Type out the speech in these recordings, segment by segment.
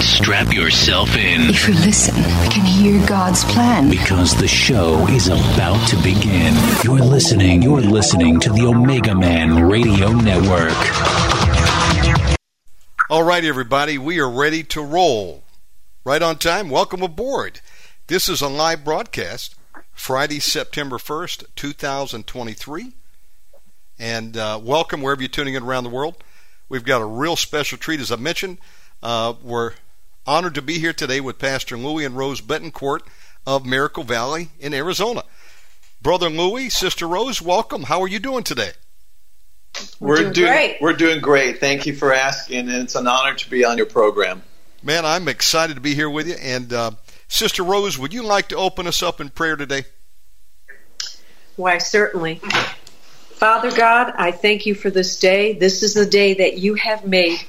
Strap yourself in. If you listen, you can hear God's plan. Because the show is about to begin. You're listening to the Omega Man Radio Network. All right, everybody, we are ready to roll. Right on time, welcome aboard. This is a live broadcast, Friday, September 1st, 2023. And welcome wherever you're tuning in around the world. We've got a real special treat, as I mentioned. We're honored to be here today with Pastor Louis and Rose Betancourt of Miracle Valley in Arizona. Brother Louis, Sister Rose, welcome. How are you doing today? We're doing great. We're doing great. Thank you for asking, and it's an honor to be on your program. Man, I'm excited to be here with you. And Sister Rose, would you like to open us up in prayer today? Why, certainly. Father God, I thank you for this day. This is the day that you have made.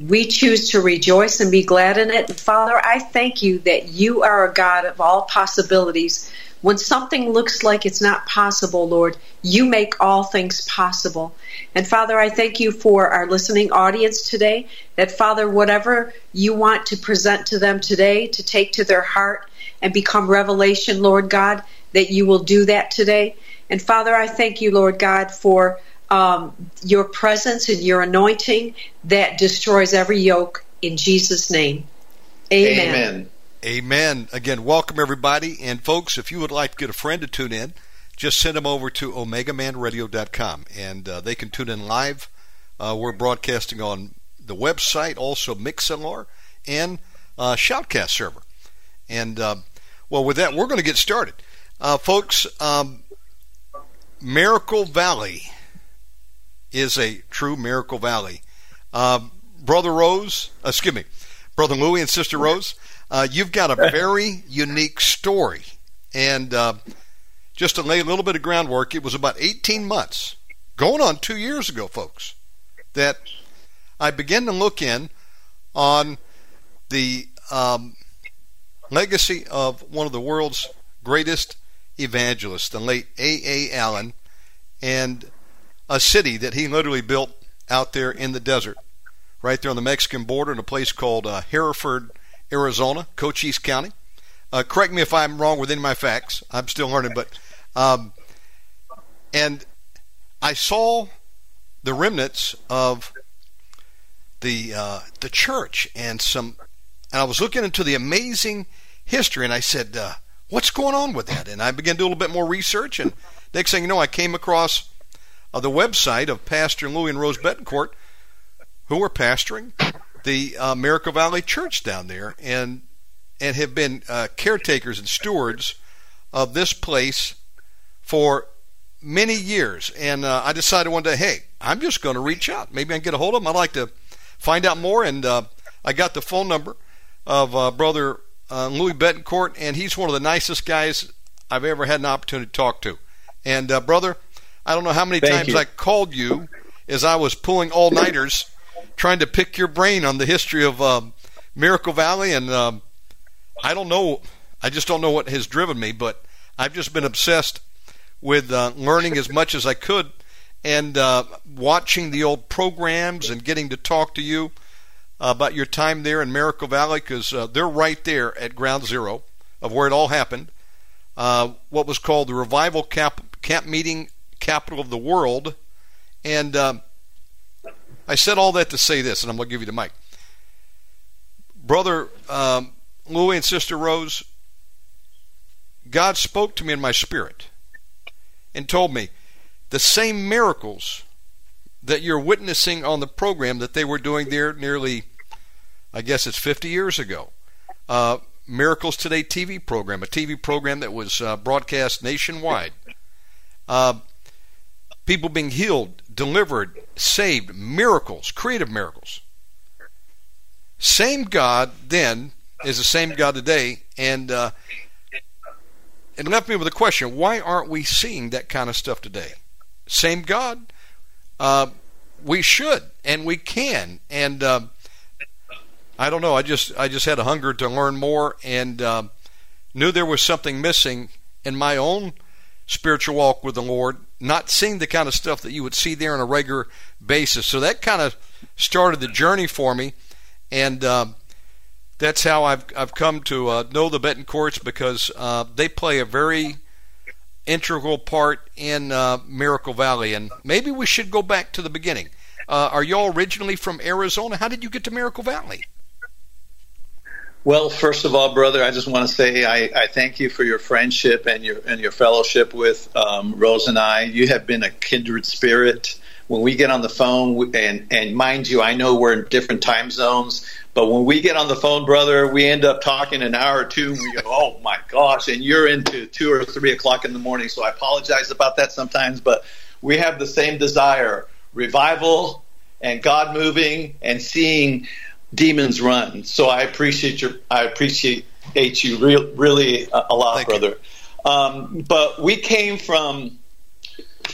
We choose to rejoice and be glad in it. Father, I thank you that you are a God of all possibilities. When something looks like it's not possible, Lord, you make all things possible. And Father, I thank you for our listening audience today, that Father, whatever you want to present to them today, to take to their heart and become revelation, Lord God, that you will do that today. And Father, I thank you, Lord God, for your presence and your anointing that destroys every yoke in Jesus' name. Amen. Again, welcome everybody. And folks, if you would like to get a friend to tune in, just send them over to OmegaManRadio.com and they can tune in live. We're broadcasting on the website, also MixLR and Shoutcast server. And well, with that, we're going to get started. Folks, Miracle Valley is a true Miracle Valley. Brother Louis and Sister Rose, you've got a very unique story. And just to lay a little bit of groundwork, it was about 18 months, going on 2 years ago, folks, that I began to look in on the legacy of one of the world's greatest evangelists, the late A.A. Allen, and a city that he literally built out there in the desert, right there on the Mexican border in a place called Hereford, Arizona, Cochise County. Correct me if I'm wrong with any of my facts. I'm still learning, but and I saw the remnants of the church and I was looking into the amazing history, and I said, what's going on with that? And I began to do a little bit more research, and next thing you know, I came across the website of Pastor Louis and Rose Betancourt, who were pastoring the Miracle Valley Church down there and have been caretakers and stewards of this place for many years. And I decided one day, hey, I'm just going to reach out. Maybe I can get a hold of them. I'd like to find out more. And I got the phone number of Brother Louis Betancourt, and he's one of the nicest guys I've ever had an opportunity to talk to. And Brother, I don't know how many times I called you as I was pulling all-nighters trying to pick your brain on the history of Miracle Valley, and I just don't know what has driven me, but I've just been obsessed with learning as much as I could and watching the old programs and getting to talk to you about your time there in Miracle Valley, because they're right there at ground zero of where it all happened, what was called the Revival Camp Meeting Capital of the World. And I said all that to say this, and I'm going to give you the mic. Brother Louis and Sister Rose, God spoke to me in my spirit and told me the same miracles that you're witnessing on the program that they were doing there nearly, I guess it's 50 years ago, Miracles Today TV program, a TV program that was broadcast nationwide. People being healed, delivered, saved, miracles, creative miracles. Same God then is the same God today, and it left me with a question. Why aren't we seeing that kind of stuff today? Same God. We should, and we can, and I don't know. I just had a hunger to learn more, and knew there was something missing in my own spiritual walk with the Lord, not seeing the kind of stuff that you would see there on a regular basis. So that kind of started the journey for me, and that's how I've come to know the Betancourts, because they play a very integral part in Miracle Valley. And maybe we should go back to the beginning. Are you all originally from Arizona? How did you get to Miracle Valley? Well, first of all, brother, I just want to say I thank you for your friendship and your fellowship with Rose and I. You have been a kindred spirit. When we get on the phone, and mind you, I know we're in different time zones, but when we get on the phone, brother, we end up talking an hour or two, and we go, oh my gosh, and you're into 2 or 3 o'clock in the morning, so I apologize about that sometimes, but we have the same desire, revival and God moving and seeing demons run. So I appreciate you really a lot. Thank brother. But we came from...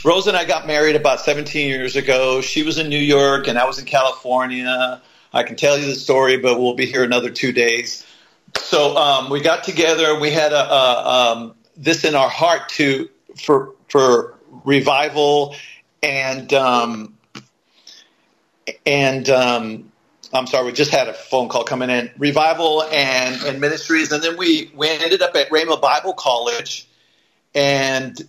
Rose and I got married about 17 years ago. She was in New York, and I was in California. I can tell you the story, but we'll be here another 2 days. So we got together. We had this in our heart for revival, and I'm sorry, we just had a phone call coming in. Revival and ministries, and then we ended up at Rhema Bible College, and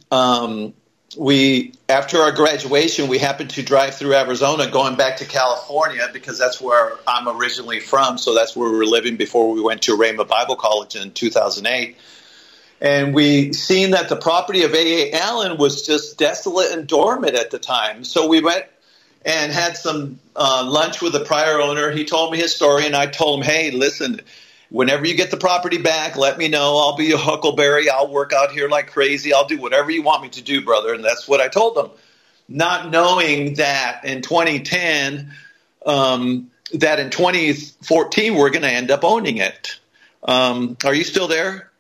we, after our graduation, we happened to drive through Arizona going back to California, because that's where I'm originally from. So that's where we were living before we went to Rhema Bible College in 2008. And we seen that the property of A.A. Allen was just desolate and dormant at the time. So we went and had some lunch with the prior owner. He told me his story, and I told him, hey, listen, whenever you get the property back, let me know. I'll be a huckleberry. I'll work out here like crazy. I'll do whatever you want me to do, brother. And that's what I told them, not knowing that in 2010, that in 2014, we're going to end up owning it. Are you still there?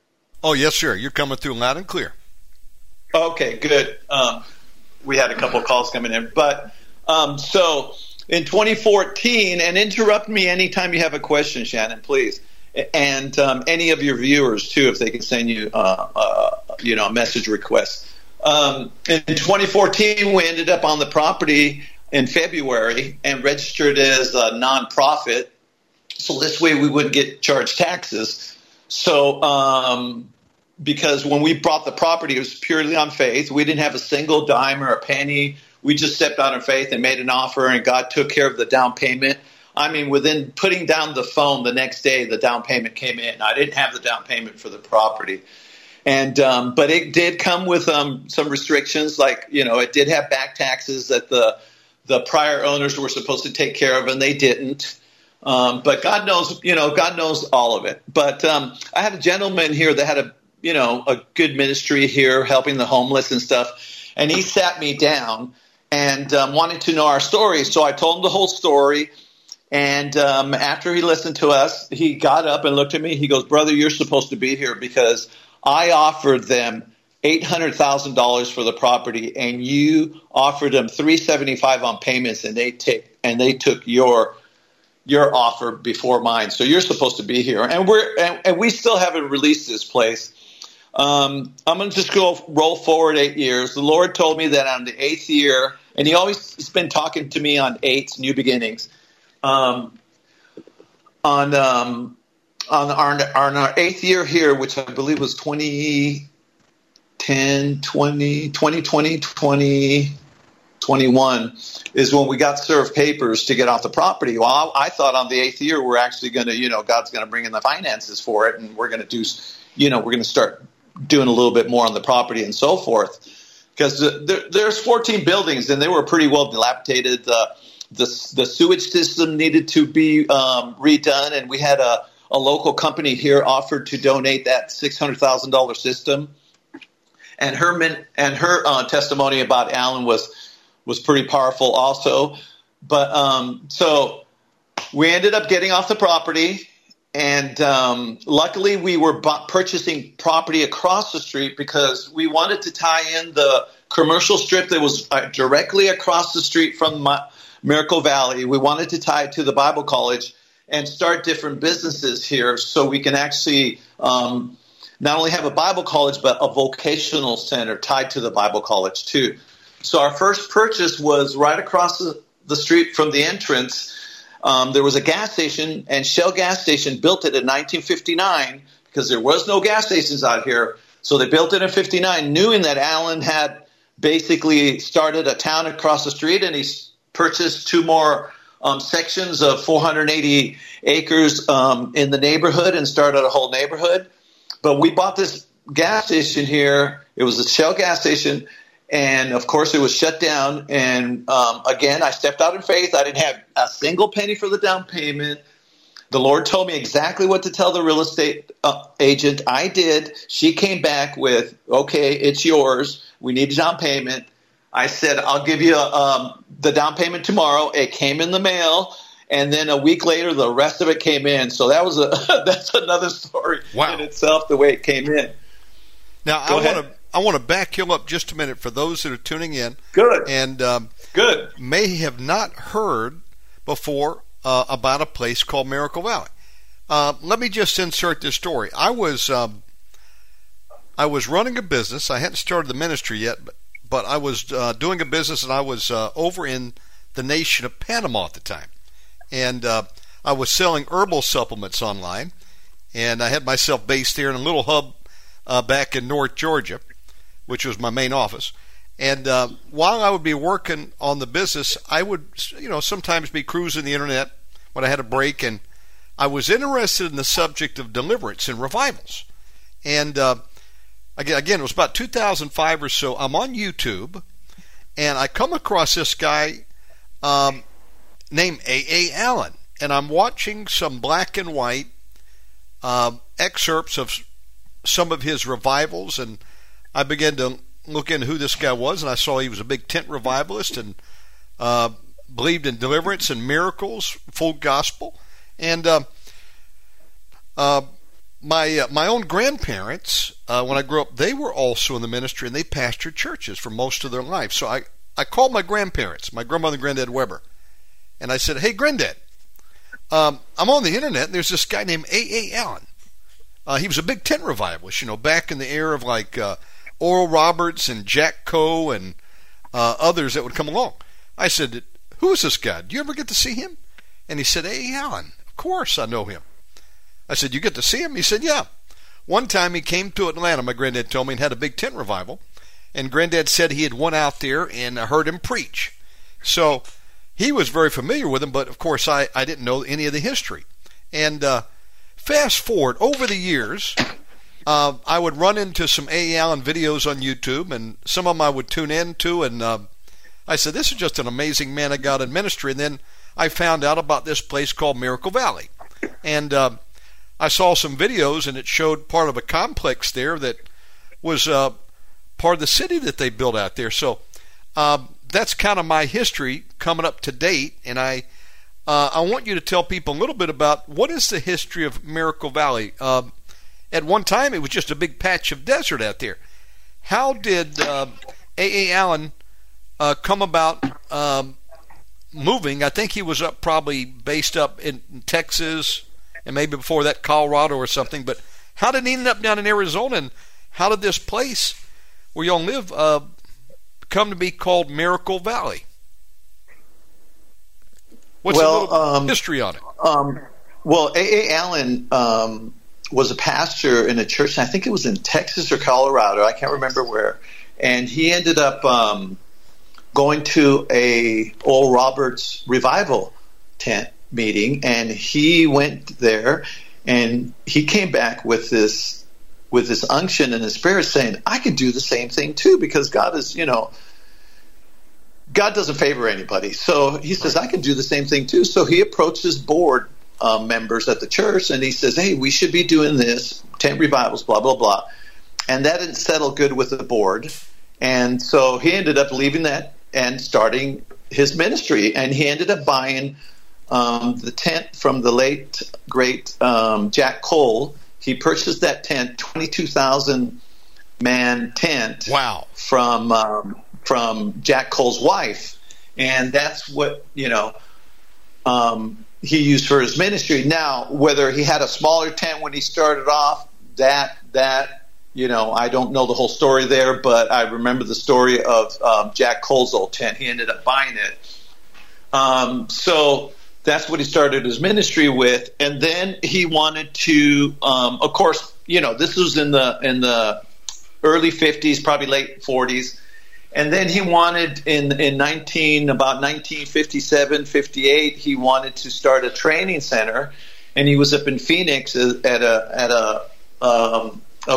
Oh, yes, sir. You're coming through loud and clear. Okay, good. We had a couple of calls coming in. But so in 2014, and interrupt me anytime you have a question, Shannon, please. And any of your viewers, too, if they can send you, a message request. In 2014, we ended up on the property in February and registered as a nonprofit. So this way we wouldn't get charged taxes. So because when we bought the property, it was purely on faith. We didn't have a single dime or a penny. We just stepped out in faith and made an offer, and God took care of the down payment. I mean, within putting down the phone the next day, the down payment came in. I didn't have the down payment for the property. And but it did come with some restrictions, like, it did have back taxes that the prior owners were supposed to take care of, and they didn't. But God knows all of it. But I had a gentleman here that had a good ministry here helping the homeless and stuff, and he sat me down and wanted to know our story. So I told him the whole story. And after he listened to us, he got up and looked at me. He goes, brother, you're supposed to be here, because I offered them $800,000 for the property, and you offered them $375 on payments, and they took your offer before mine. So you're supposed to be here. And we still haven't released this place. I'm going to just roll forward 8 years. The Lord told me that on the 8th year, and he always has been talking to me on eights, new beginnings. On our 8th year here, which I believe was 2010, 2020, 21 is when we got served papers to get off the property. Well, I thought on the 8th year we're actually going to, you know, God's going to bring in the finances for it, and we're going to do, you know, we're going to start doing a little bit more on the property and so forth. Because there's 14 buildings, and they were pretty well dilapidated. The sewage system needed to be redone, and we had a local company here offered to donate that $600,000 system. And her testimony about Allen was pretty powerful also. But so we ended up getting off the property, and luckily we were purchasing property across the street because we wanted to tie in the commercial strip that was directly across the street from Miracle Valley. We wanted to tie it to the Bible College and start different businesses here so we can actually not only have a Bible college, but a vocational center tied to the Bible college too. So our first purchase was right across the street from the entrance. There was a gas station, and Shell Gas Station built it in 1959 because there was no gas stations out here. So they built it in 59, knowing that Allen had basically started a town across the street, and he purchased two more sections of 480 acres in the neighborhood and started a whole neighborhood. But we bought this gas station here. It was a Shell gas station. And, of course, it was shut down. And, again, I stepped out in faith. I didn't have a single penny for the down payment. The Lord told me exactly what to tell the real estate agent. I did. She came back with, okay, it's yours. We need a down payment. I said, I'll give you the down payment tomorrow. It came in the mail. And then a week later, the rest of it came in. So that was that's another story in itself, the way it came in. Now, I want to back you up just a minute for those that are tuning in. Good. And may have not heard before about a place called Miracle Valley. Let me just insert this story. I was running a business. I hadn't started the ministry yet, but I was doing a business, and I was over in the nation of Panama at the time. And I was selling herbal supplements online, and I had myself based here in a little hub back in North Georgia, which was my main office. And while I would be working on the business, I would, you know, sometimes be cruising the internet when I had a break, and I was interested in the subject of deliverance and revivals. And again, it was about 2005 or so. I'm on YouTube, and I come across this guy named A.A. Allen, and I'm watching some black and white excerpts of some of his revivals, and I began to look into who this guy was, and I saw he was a big tent revivalist and believed in deliverance and miracles, full gospel. And my own grandparents, when I grew up, they were also in the ministry, and they pastored churches for most of their life. So I called my grandparents, my grandmother and granddad Weber, and I said, hey, Granddad, I'm on the internet, and there's this guy named A.A. Allen. He was a big tent revivalist, you know, back in the era of like Oral Roberts and Jack Coe and others that would come along. I said, who is this guy? Do you ever get to see him? And he said, A.A. Allen. Of course I know him. I said, you get to see him? He said, yeah. One time he came to Atlanta, my granddad told me, and had a big tent revival. And Granddad said he had went out there and heard him preach. So he was very familiar with him, but of course I didn't know any of the history. And fast forward, over the years, I would run into some A.A. Allen videos on YouTube, and some of them I would tune into, and I said, this is just an amazing man of God in ministry. And then I found out about this place called Miracle Valley. And I saw some videos, and it showed part of a complex there that was part of the city that they built out there. So that's kind of my history coming up to date, and I want you to tell people a little bit about what is the history of Miracle Valley. At one time, it was just a big patch of desert out there. How did A.A. Allen come about moving? I think he was up probably based up in Texas, and maybe before that Colorado or something, but how did he end up down in Arizona, and how did this place where y'all live come to be called Miracle Valley? What's a little history on it? Well, A.A. Allen was a pastor in a church, and I think it was in Texas or Colorado. I can't remember where. And he ended up going to a Oral Roberts revival tent meeting, and he went there, and he came back with this unction in his spirit saying, I can do the same thing too, because God is, you know, God doesn't favor anybody. So he says, I can do the same thing too. So he approached his board members at the church, and he says, hey, we should be doing this, 10 revivals, blah, blah, blah. And that didn't settle good with the board. And so he ended up leaving that and starting his ministry. And he ended up buying the tent from the late, great Jack Coe. He purchased that tent, 22,000-man tent. Wow. From Jack Cole's wife. And that's what, you know, he used for his ministry. Now, whether he had a smaller tent when he started off, you know, I don't know the whole story there, but I remember the story of Jack Cole's old tent. He ended up buying it. So that's what he started his ministry with. And then he wanted to, of course, you know, this was in the early 50s, probably late 40s. And then he wanted about 1957, 58, he wanted to start a training center. And he was up in Phoenix at a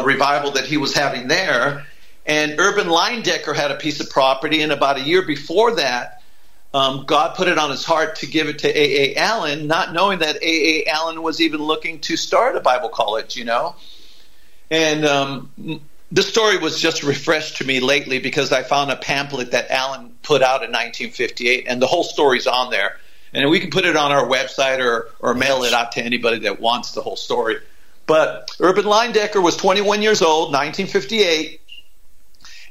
revival that he was having there, and Urban Leindecker had a piece of property, and about a year before that, God put it on his heart to give it to A.A. Allen, not knowing that A.A. Allen was even looking to start a Bible college, you know. And the story was just refreshed to me lately because I found a pamphlet that Allen put out in 1958, and the whole story's on there, and we can put it on our website or mail it out to anybody that wants the whole story. But Urban Leindecker was 21 years old, 1958,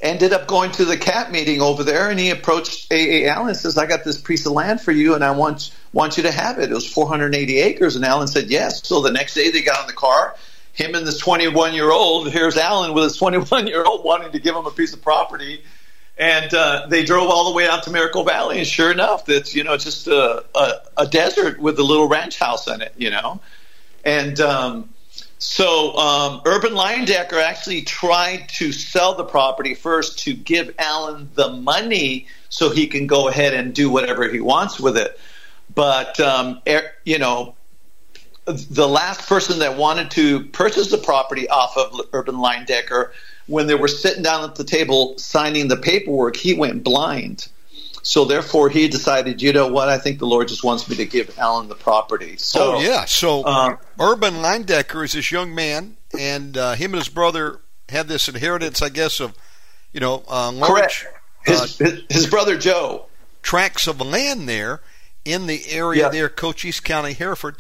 ended up going to the CAP meeting over there, and he approached A.A. Allen and says, I got this piece of land for you, and I want you to have it. It was 480 acres, and Allen said yes. So the next day they got in the car, him and this 21-year-old, here's Allen with his 21-year-old wanting to give him a piece of property, and they drove all the way out to Miracle Valley, and sure enough, it's, you know, just a desert with a little ranch house in it, you know, and So Urban Leindecker actually tried to sell the property first to give Allen the money so he can go ahead and do whatever he wants with it. But, you know, the last person that wanted to purchase the property off of Urban Leindecker, when they were sitting down at the table signing the paperwork, he went blind. So therefore, he decided, you know what, I think the Lord just wants me to give Allen the property. So, Urban Leindecker is this young man, and him and his brother had this inheritance, I guess, of, you know, large, correct. His brother Joe. Tracts of land there in the area there, Cochise County, Hereford.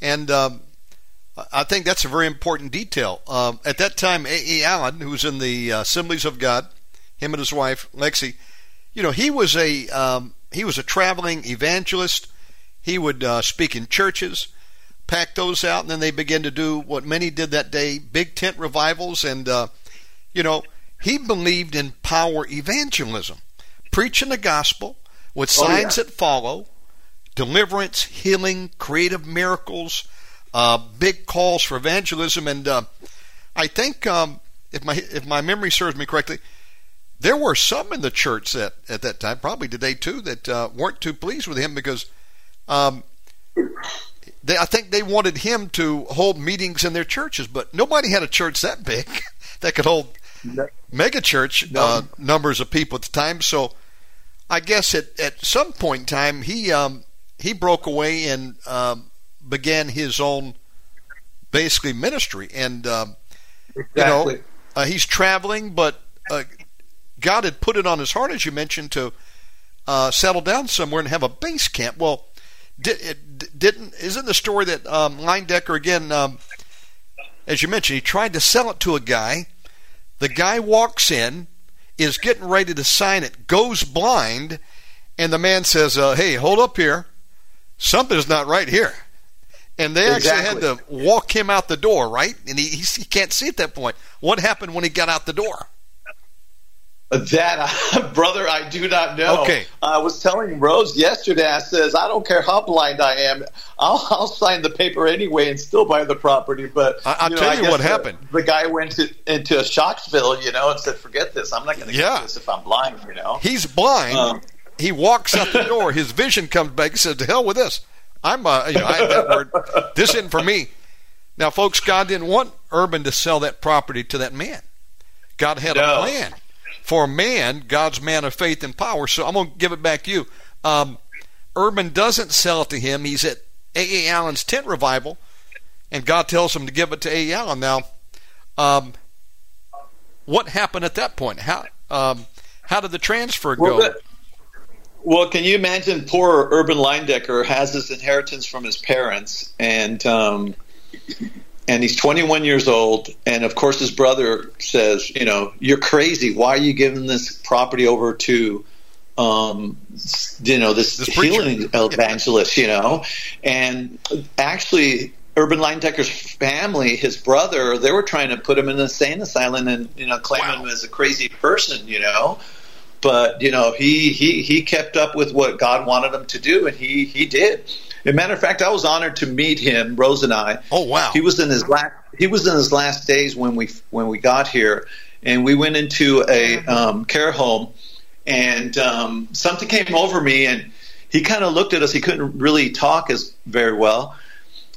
And I think that's a very important detail. At that time, A.A. Allen, who was in the Assemblies of God, him and his wife, Lexi, you know, he was a traveling evangelist. He would speak in churches, pack those out, and then they began to do what many did that day, big tent revivals. And, you know, he believed in power evangelism, preaching the gospel with signs that follow, deliverance, healing, creative miracles, big calls for evangelism. And I think, if my memory serves me correctly, there were some in the church that, at that time, probably today too, that weren't too pleased with him because I think they wanted him to hold meetings in their churches, but nobody had a church that big that could hold mega church numbers of people at the time. So I guess at some point in time, he broke away and began his own, basically, ministry. And, you know, he's traveling, but God had put it on his heart, as you mentioned, to settle down somewhere and have a base camp. Well, isn't the story that Leindecker, again, as you mentioned, he tried to sell it to a guy. The guy walks in, is getting ready to sign it, goes blind, and the man says, hey, hold up here. Something's not right here. And they actually had to walk him out the door, right? And he can't see at that point. What happened when he got out the door? That, brother, I do not know. Okay. I was telling Rose yesterday, I says, I don't care how blind I am. I'll sign the paper anyway and still buy the property. But I'll tell you what happened. The guy went into Shocksville, and said, forget this. I'm not going to get this if I'm blind, He's blind. He walks out the door. His vision comes back. He says, to hell with this. I have that word. This isn't for me. Now, folks, God didn't want Urban to sell that property to that man. God had a plan. For man, God's man of faith and power. So I'm going to give it back to you. Urban doesn't sell it to him. He's at A.A. Allen's tent revival, and God tells him to give it to A.A. Allen. Now, what happened at that point? How did the transfer go? Well, can you imagine poor Urban Leindecker has his inheritance from his parents, and he's 21 years old, and of course his brother says, you're crazy. Why are you giving this property over to, this healing evangelist, And actually, Urban Leindecker's family, his brother, they were trying to put him in an insane asylum and, claim him as a crazy person, But, he kept up with what God wanted him to do, and he did. As a matter of fact, I was honored to meet him, Rose and I. Oh wow! He was in his last days when we got here, and we went into a care home, and something came over me, and he kind of looked at us. He couldn't really talk very well,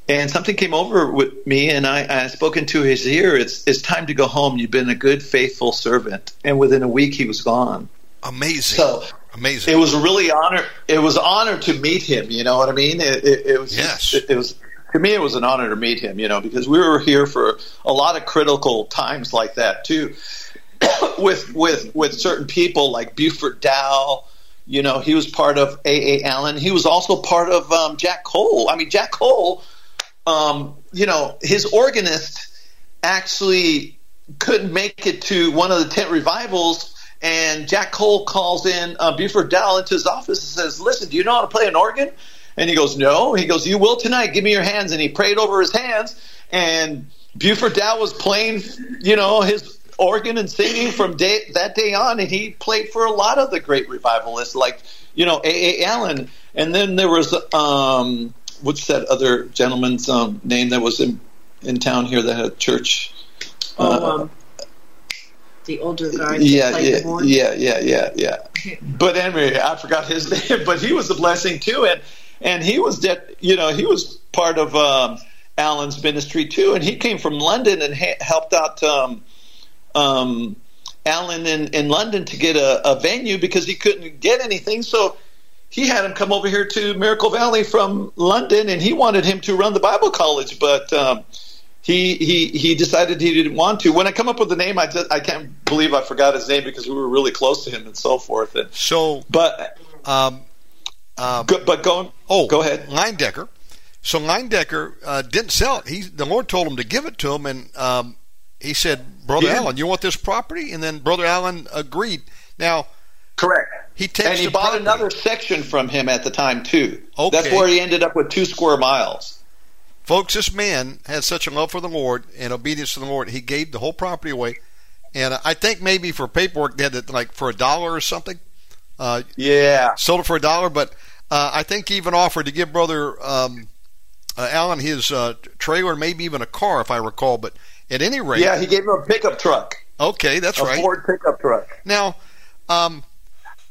and something came over with me, and I spoke into his ear. It's time to go home. You've been a good, faithful servant, and within a week he was gone. Amazing. So, amazing. It was really honor. It was an honor to meet him. You know what I mean? It was. Yes. It was to me. It was an honor to meet him. Because we were here for a lot of critical times like that too, with certain people like Buford Dow. He was part of A.A. Allen. He was also part of Jack Coe. I mean, Jack Coe. His organist actually couldn't make it to one of the tent revivals. And Jack Coe calls in Buford Dow into his office and says, listen, do you know how to play an organ? And he goes, no. He goes, you will tonight. Give me your hands. And he prayed over his hands. And Buford Dow was playing, his organ and singing from that day on. And he played for a lot of the great revivalists like, A.A. Allen. And then there was, what's that other gentleman's name that was in town here that had a church? The older guy. Yeah. But anyway, I forgot his name. But he was a blessing too, and he was he was part of Allen's ministry too, and he came from London and helped out Allen in London to get a venue because he couldn't get anything. So he had him come over here to Miracle Valley from London, and he wanted him to run the Bible college, but. He decided he didn't want to. When I come up with the name, I can't believe I forgot his name because we were really close to him and so forth. And so, go ahead, Leindecker. So Leindecker didn't sell it. The Lord told him to give it to him, and he said, "Brother Allen, you want this property?" And then Brother Allen agreed. Now, correct. He bought another section from him at the time too. Okay. That's where he ended up with 2 square miles. Folks, this man had such a love for the Lord and obedience to the Lord, he gave the whole property away. And I think maybe for paperwork, they had it like for $1 or something. Sold it for $1, but I think he even offered to give Brother Allen his trailer, maybe even a car, if I recall. But at any rate... Yeah, he gave him a pickup truck. Okay, that's right. A Ford pickup truck. Now,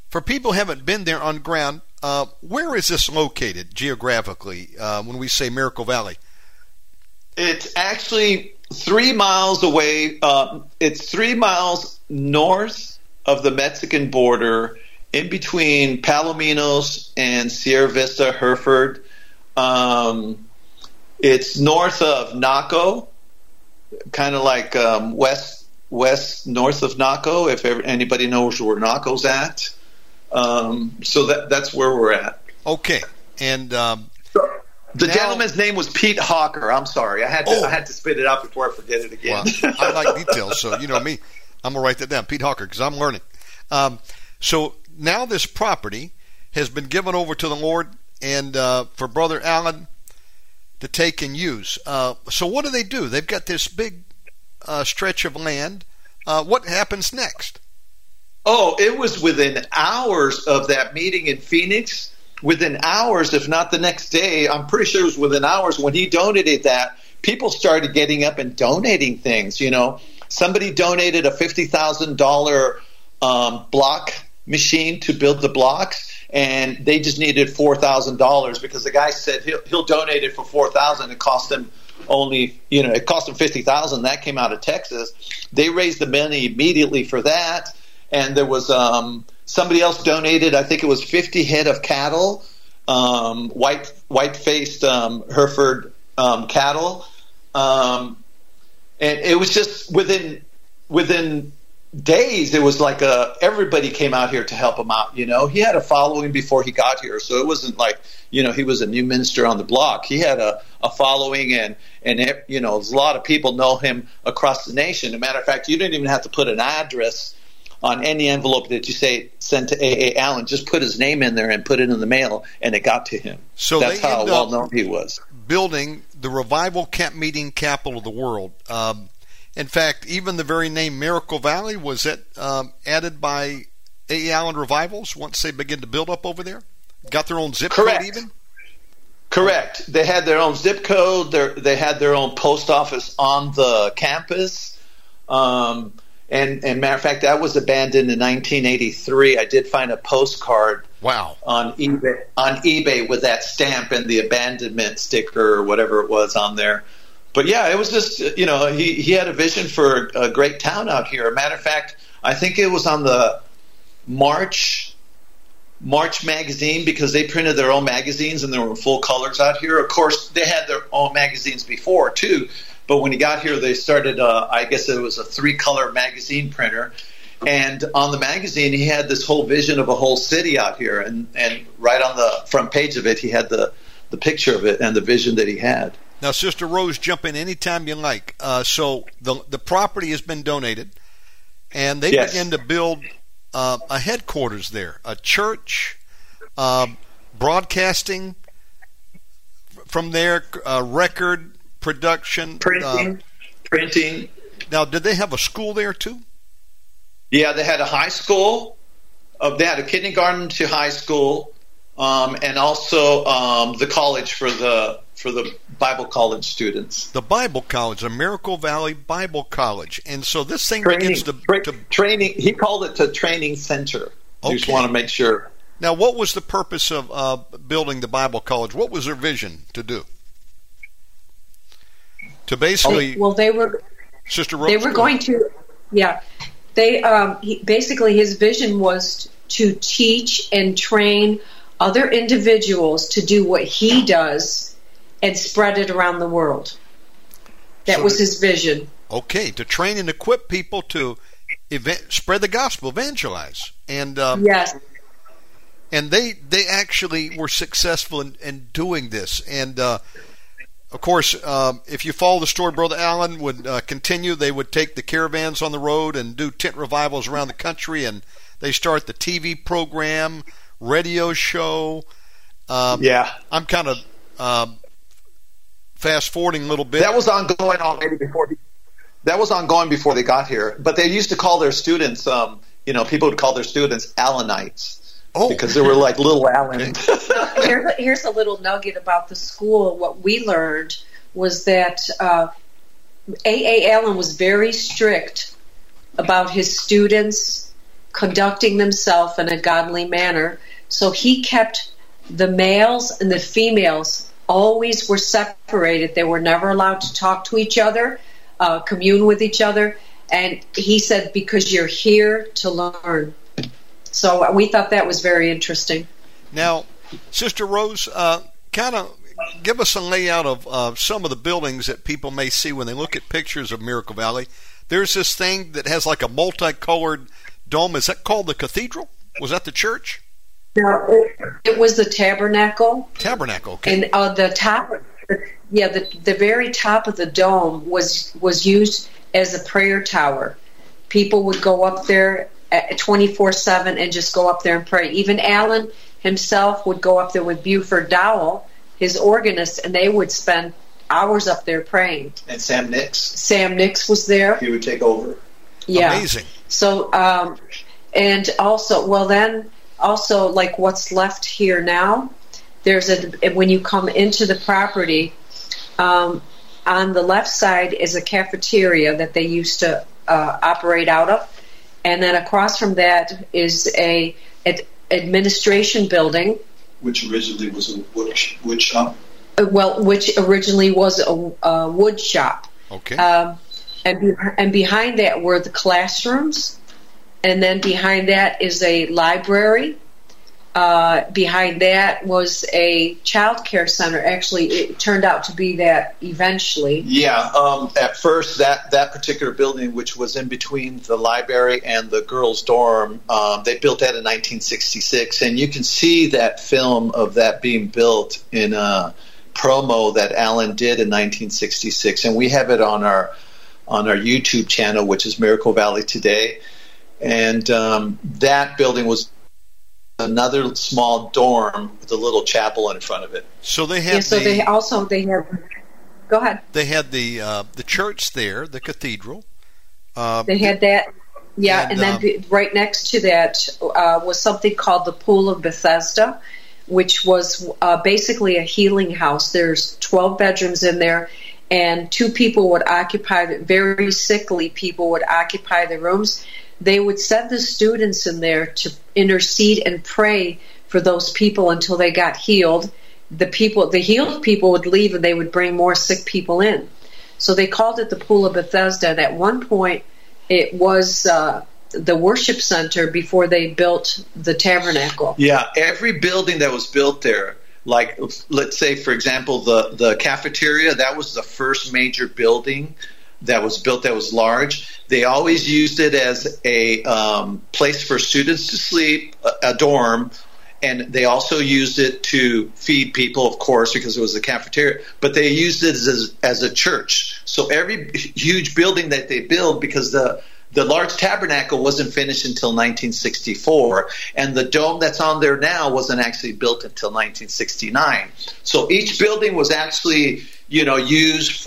for people who haven't been there on ground, where is this located geographically when we say Miracle Valley? It's actually 3 miles away. It's 3 miles north of the Mexican border in between Palominos and Sierra Vista, Hereford. It's north of Naco, kind of like west north of Naco, if anybody knows where Naco's at. So that's where we're at. Okay, and the gentleman's name was Pete Hawker. I'm sorry, I had to spit it out before I forget it again. Well, I like details, so me, I'm gonna write that down, Pete Hawker, because I'm learning. So now this property has been given over to the Lord and for Brother Allen to take and use. So what do? They've got this big stretch of land. What happens next? Oh, it was within hours of that meeting in Phoenix, within hours, if not the next day. I'm pretty sure it was within hours when he donated that. People started getting up and donating things, you know. Somebody donated a $50,000 block machine to build the blocks, and they just needed $4,000 because the guy said he'll donate it for $4,000. It cost him only, you know, it cost him $50,000. That came out of Texas. They raised the money immediately for that, and there was somebody else donated. I think it was 50 head of cattle, white-faced Hereford cattle, and it was just within days. It was like everybody came out here to help him out. You know, he had a following before he got here, so it wasn't like, you know, he was a new minister on the block. He had a following, and you know, a lot of people know him across the nation. As a matter of fact, you didn't even have to put an address on any envelope that you say send to A.A. Allen. Just put his name in there and put it in the mail, and it got to him. So that's how well known he was. Building the revival camp meeting capital of the world. In fact, even the very name Miracle Valley was added by A.A. Allen revivals once they began to build up over there. Got their own zip code, even. Correct. They had their own zip code. They had their own post office on the campus. And matter of fact, that was abandoned in 1983. I did find a postcard. Wow. On eBay with that stamp and the abandonment sticker or whatever it was on there. But yeah, it was just, you know, he had a vision for a great town out here. Matter of fact, I think it was on the March magazine, because they printed their own magazines and there were full colors out here. Of course, they had their own magazines before too. But when he got here, they started, I guess it was a three-color magazine printer. And on the magazine, he had this whole vision of a whole city out here. And right on the front page of it, he had the picture of it and the vision that he had. Now, Sister Rose, jump in anytime you like. So the property has been donated, and they began to build a headquarters there, a church, broadcasting from there, record production, printing. Now, did they have a school there too? Yeah, they had a high school. They had a kindergarten to high school, and also the college for the Bible college students. The Bible college, the Miracle Valley Bible College, and so this thing begins to training. He called it the training center. Okay. Just want to make sure. Now, what was the purpose of building the Bible college? What was their vision to do? To basically, basically his vision was to teach and train other individuals to do what he does and spread it around the world. That was his vision. Okay, to train and equip people to spread the gospel, evangelize, and and they actually were successful in doing this. And of course, if you follow the story, Brother Allen would continue. They would take the caravans on the road and do tent revivals around the country, and they start the TV program, radio show. I'm kind of fast-forwarding a little bit. That was ongoing already before. That was ongoing before they got here. But they used to call their students, people would call their students Allenites. Oh. Because they were like little Allen. Here's a little nugget about the school. What we learned was that A.A. Allen was very strict about his students conducting themselves in a godly manner. So he kept the males and the females always were separated. They were never allowed to talk to each other, commune with each other. And he said, because you're here to learn. So we thought that was very interesting. Now, Sister Rose, kind of give us a layout of some of the buildings that people may see when they look at pictures of Miracle Valley. There's this thing that has like a multicolored dome. Is that called the cathedral? Was that the church? No, it was the tabernacle. Tabernacle, okay. And the top, the very top of the dome was used as a prayer tower. People would go up there 24/7 and just go up there and pray. Even Allen himself would go up there with Buford Dow, his organist, and they would spend hours up there praying. And Sam Nix. Sam Nix was there. He would take over. Yeah. Amazing. So And also, well, then also like what's left here now, there's a, when you come into the property, on the left side is a cafeteria that they used to operate out of, and then across from that is an administration building, which originally was a wood shop. Well, which originally was a wood shop. Okay. And behind that were the classrooms, and then behind that is a library. Behind that was a child care center. Actually, it turned out to be that eventually. Yeah, at first that particular building, which was in between the library and the girls' dorm, they built that in 1966. And you can see that film of that being built in a promo that Allen did in 1966. And we have it on our YouTube channel, which is Miracle Valley Today. And that building was another small dorm with a little chapel in front of it. So they had. Yeah, so they have. Go ahead. They had the church there, the cathedral. They had that. Yeah, and then right next to that was something called the Pool of Bethesda, which was basically a healing house. There's 12 bedrooms in there, and two people would occupy. Very sickly people would occupy the rooms. They would send the students in there to intercede and pray for those people until they got healed. The healed people would leave, and they would bring more sick people in. So they called it the Pool of Bethesda. And at one point, it was the worship center before they built the tabernacle. Yeah, every building that was built there, like let's say, for example, the cafeteria, that was the first major building that was built, that was large. They always used it as a place for students to sleep, a dorm, and they also used it to feed people, of course, because it was a cafeteria, but they used it as a church. So every huge building that they built, because the large tabernacle wasn't finished until 1964, and the dome that's on there now wasn't actually built until 1969. So each building was actually, used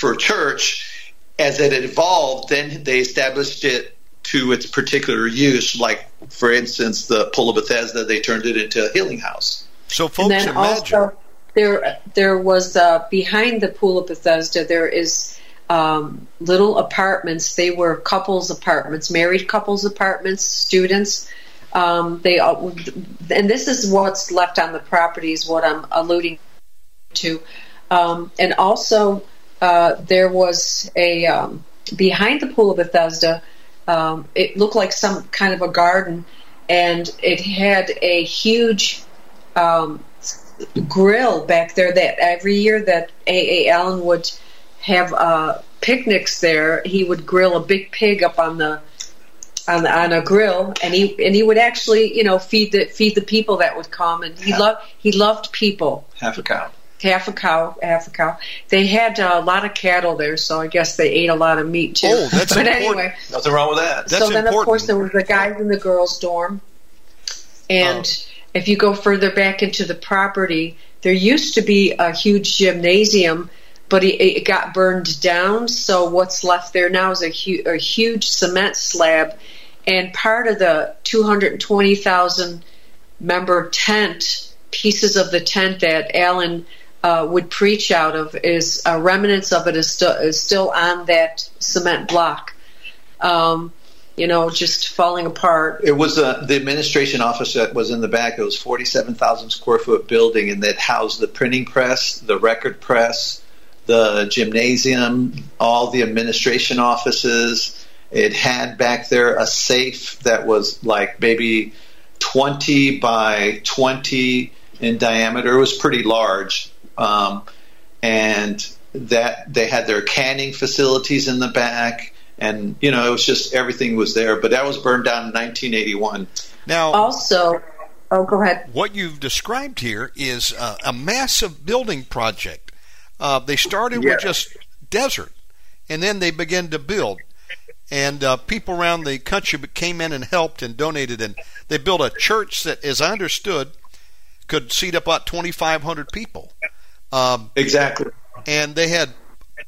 for church. As it evolved, then they established it to its particular use. Like, for instance, the Pool of Bethesda, they turned it into a healing house. So folks, imagine. Also, there was behind the Pool of Bethesda, there is little apartments. They were couples apartments, married couples apartments, students. And this is what's left on the property is what I'm alluding to. And also, there was a behind the Pool of Bethesda, it looked like some kind of a garden, and it had a huge grill back there that every year that A.A. Allen would have picnics there. He would grill a big pig up on a grill, and he would actually feed the people that would come, and he loved people. Half a cow. They had a lot of cattle there, so I guess they ate a lot of meat too. Oh, that's important. Anyway, nothing wrong with that. That's so then, important. Of course, there were the guys in the girls' dorm, and if you go further back into the property, there used to be a huge gymnasium, but it got burned down. So what's left there now is a huge cement slab, and part of the 220,000 member tent, pieces of the tent that Allen would preach out of, is remnants of it is still on that cement block, just falling apart. It was the administration office that was in the back. It was 47,000 square foot building, and that housed the printing press, the record press, the gymnasium, all the administration offices. It had back there a safe that was like maybe 20 by 20 in diameter. It was pretty large. And that they had their canning facilities in the back, and it was just, everything was there, but that was burned down in 1981. Now, also, go ahead. What you've described here is a massive building project. They started with just desert, and then they began to build, and people around the country came in and helped and donated, and they built a church that, as I understood, could seat about 2,500 people. Exactly. And they had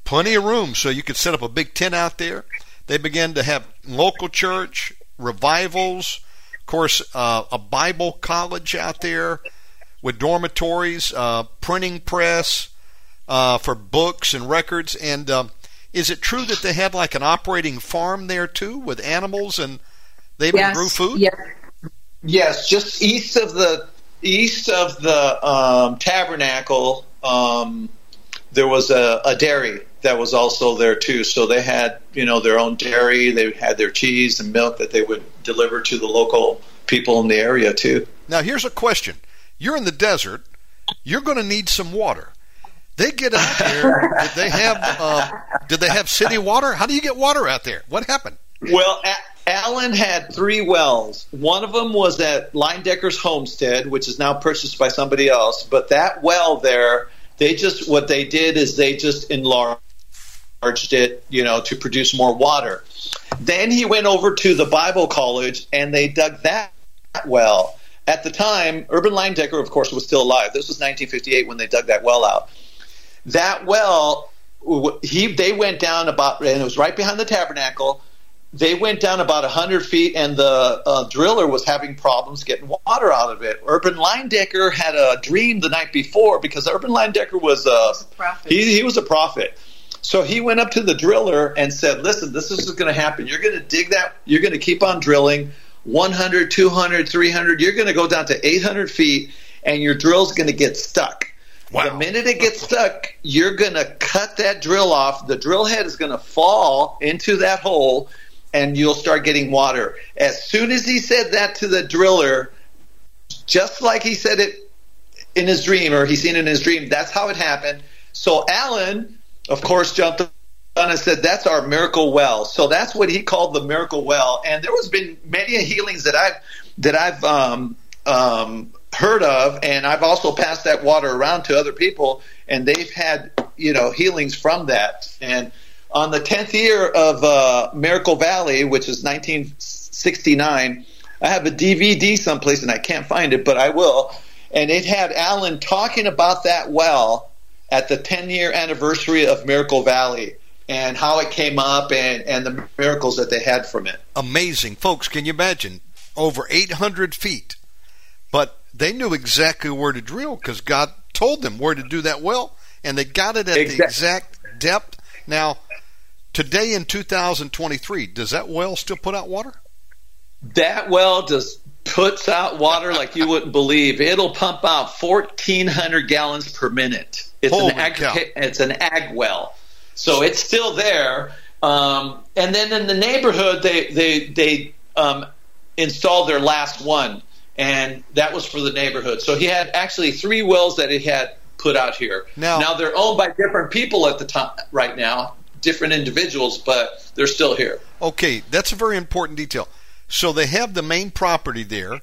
plenty of room, so you could set up a big tent out there. They began to have local church, revivals, of course, a Bible college out there with dormitories, printing press for books and records. And is it true that they had like an operating farm there too with animals and they even grew food? Yes. Yes, just east of the tabernacle, there was a dairy that was also there too. So they had, their own dairy. They had their cheese and milk that they would deliver to the local people in the area too. Now here's a question: you're in the desert. You're going to need some water. They get out there. Did they have city water? How do you get water out there? What happened? Well, Allen had three wells. One of them was at Leindecker's homestead, which is now purchased by somebody else. But that well there, what they did is they just enlarged it, to produce more water. Then he went over to the Bible college, and they dug that well. At the time, Urban Leindecker, of course, was still alive. This was 1958 when they dug that well out. That well, they went down about – and it was right behind the tabernacle – they went down about 100 feet, and the driller was having problems getting water out of it. Urban Leindecker had a dream the night before, because Urban Leindecker was a prophet. He was a prophet. So he went up to the driller and said, listen, this is going to happen. You're going to dig that. You're going to keep on drilling 100, 200, 300. You're going to go down to 800 feet, and your drill's going to get stuck. Wow. The minute it gets stuck, you're going to cut that drill off. The drill head is going to fall into that hole, and you'll start getting water. As soon as he said that to the driller, just like he said it in his dream, or he seen it in his dream, that's how it happened. So Allen, of course, jumped on and said, that's our miracle well. So that's what he called the miracle well. And there has been many healings that I've heard of, and I've also passed that water around to other people, and they've had healings from that. And on the 10th year of Miracle Valley, which is 1969, I have a DVD someplace, and I can't find it, but I will. And it had Allen talking about that well at the 10-year anniversary of Miracle Valley and how it came up and the miracles that they had from it. Amazing. Folks, can you imagine? Over 800 feet. But they knew exactly where to drill because God told them where to do that well, and they got it at the exact depth. Now, today in 2023, does that well still put out water? That well just puts out water like you wouldn't believe. It'll pump out 1,400 gallons per minute. It's an ag well. So it's still there. And then in the neighborhood, they installed their last one, and that was for the neighborhood. So he had actually three wells that he had put out here. Now they're owned by different people at the time right now, different individuals, but they're still here. Okay, that's a very important detail. So they have the main property there,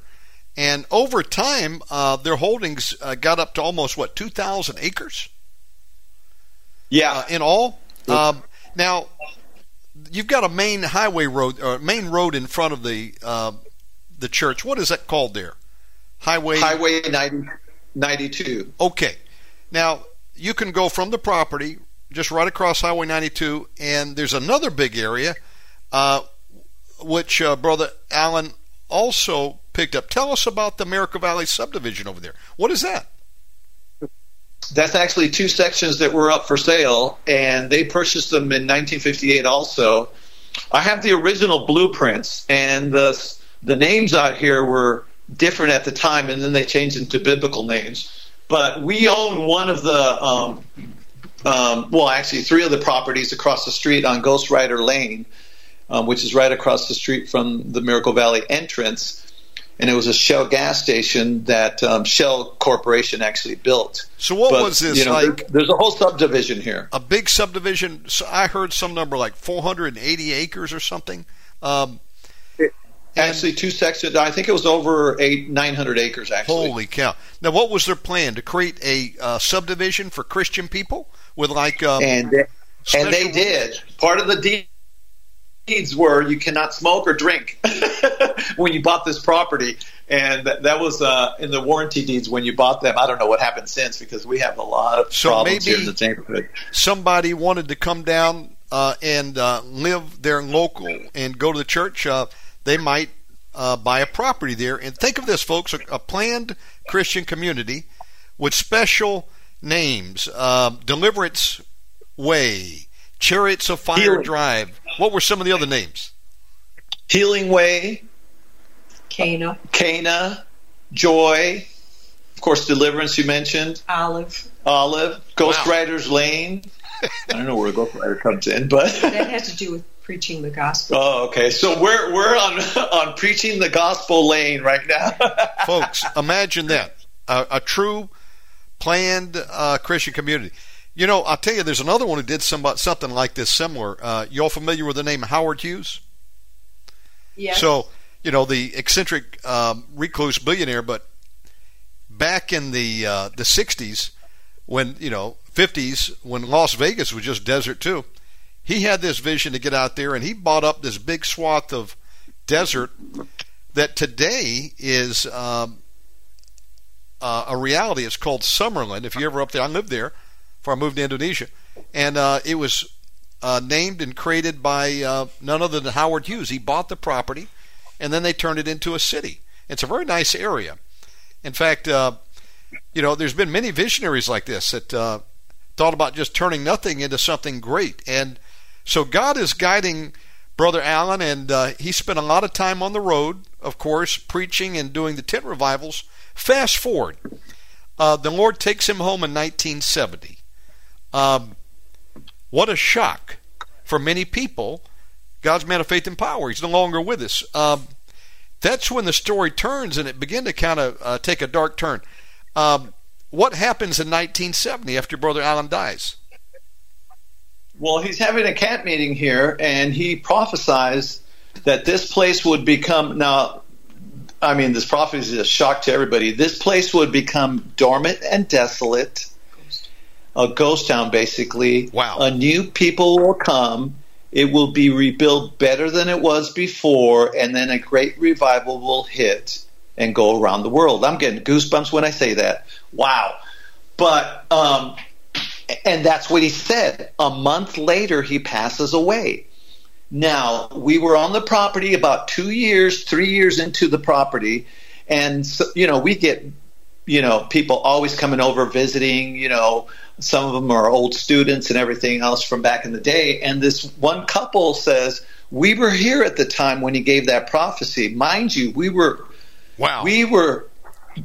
and over time, their holdings got up to almost, 2,000 acres? Yeah. In all? Now, you've got a main highway road, or main road in front of the church. What is that called there? Highway 92. Okay. Now, you can go from the property just right across Highway 92, and there's another big area, which Brother Allen also picked up. Tell us about the Miracle Valley subdivision over there. What is that? That's actually two sections that were up for sale, and they purchased them in 1958 also. I have the original blueprints, and the names out here were different at the time, and then they changed them to biblical names. But we own one of the, actually three of the properties across the street on Ghost Rider Lane, which is right across the street from the Miracle Valley entrance. And it was a Shell gas station that Shell Corporation actually built. So was this like? There's a whole subdivision here. A big subdivision. So I heard some number like 480 acres or something. Actually, two sections. I think it was over 900 acres, actually. Holy cow. Now, what was their plan? To create a subdivision for Christian people? With and they did. Part of the deeds were you cannot smoke or drink when you bought this property. And that was in the warranty deeds when you bought them. I don't know what happened since because we have a lot of problems here in the neighborhood. Somebody wanted to come down and live there local and go to the church. They might buy a property there. And think of this, folks, a planned Christian community with special names, Deliverance Way, Chariots of Fire Healing Drive. What were some of the other names? Healing Way, Cana, Joy, of course, Deliverance you mentioned, Olive, Ghost Rider's Lane. I don't know where Ghost Rider comes in, but that has to do with preaching the gospel. Oh, okay. So we're on preaching the gospel lane right now, folks. Imagine that a true planned Christian community. You know, I'll tell you, there's another one who did something like this similar. You all familiar with the name Howard Hughes? Yes. So you know, the eccentric recluse billionaire, but back in the 60s, when 50s, when Las Vegas was just desert too, he had this vision to get out there, and he bought up this big swath of desert that today is a reality. It's called Summerlin. If you're ever up there, I lived there before I moved to Indonesia, and it was named and created by none other than Howard Hughes. He bought the property, and then they turned it into a city. It's a very nice area. In fact, there's been many visionaries like this that thought about just turning nothing into something great. And so God is guiding Brother Allen, and he spent a lot of time on the road, of course, preaching and doing the tent revivals. Fast forward, the Lord takes him home in 1970. What a shock for many people. God's man of faith and power. He's no longer with us. That's when the story turns, and it began to kind of take a dark turn. What happens in 1970 after Brother Allen dies? Well, he's having a camp meeting here, and he prophesies that this place would become, now, I mean, this prophecy is a shock to everybody. This place would become dormant and desolate, a ghost town basically. Wow. A new people will come. It will be rebuilt better than it was before, and then a great revival will hit and go around the world. I'm getting goosebumps when I say that. Wow. But, and that's what he said. A month later, he passes away. Now, we were on the property about 3 years into the property, and, so, we get, people always coming over, visiting, some of them are old students and everything else from back in the day. And this one couple says, we were here at the time when he gave that prophecy. Mind you, we were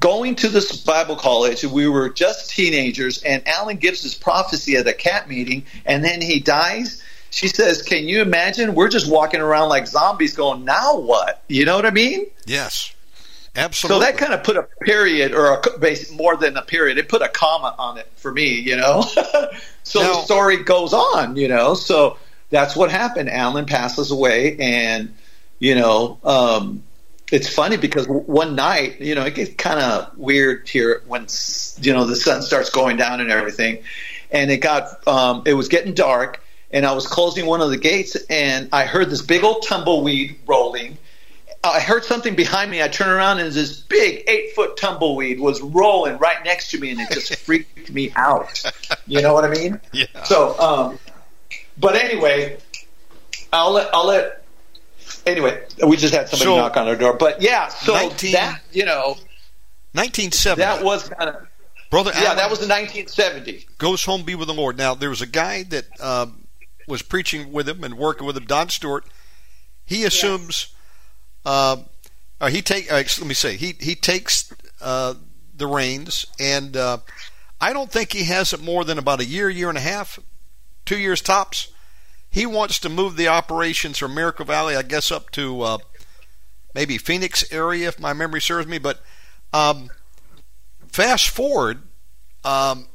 going to this Bible college. We were just teenagers, and Alan gives this prophecy at a camp meeting, and then he dies. She says, can you imagine? We're just walking around like zombies going, now what? You know what I mean? Yes. Absolutely. So that kind of put a period, or more than a period, it put a comma on it for me, So now, the story goes on, So that's what happened. Alan passes away, and, it's funny because one night, it gets kind of weird here when, the sun starts going down and everything. And it got, it was getting dark, and I was closing one of the gates, and I heard this big old tumbleweed rolling. I heard something behind me. I turned around, and this big 8-foot tumbleweed was rolling right next to me, and it just freaked me out. You know what I mean? Yeah. So, but anyway, anyway, we just had somebody knock on our door. But yeah, so 1970. That was kind of Brother Allen. Yeah, that was the 1970. Goes home, be with the Lord. Now, there was a guy that was preaching with him and working with him, Don Stewart. He assumes. Yes. He takes the reins, and I don't think he has it more than about a year and a half, 2 years tops. He wants to move the operations from Miracle Valley, I guess, up to maybe Phoenix area, if my memory serves me. But fast forward,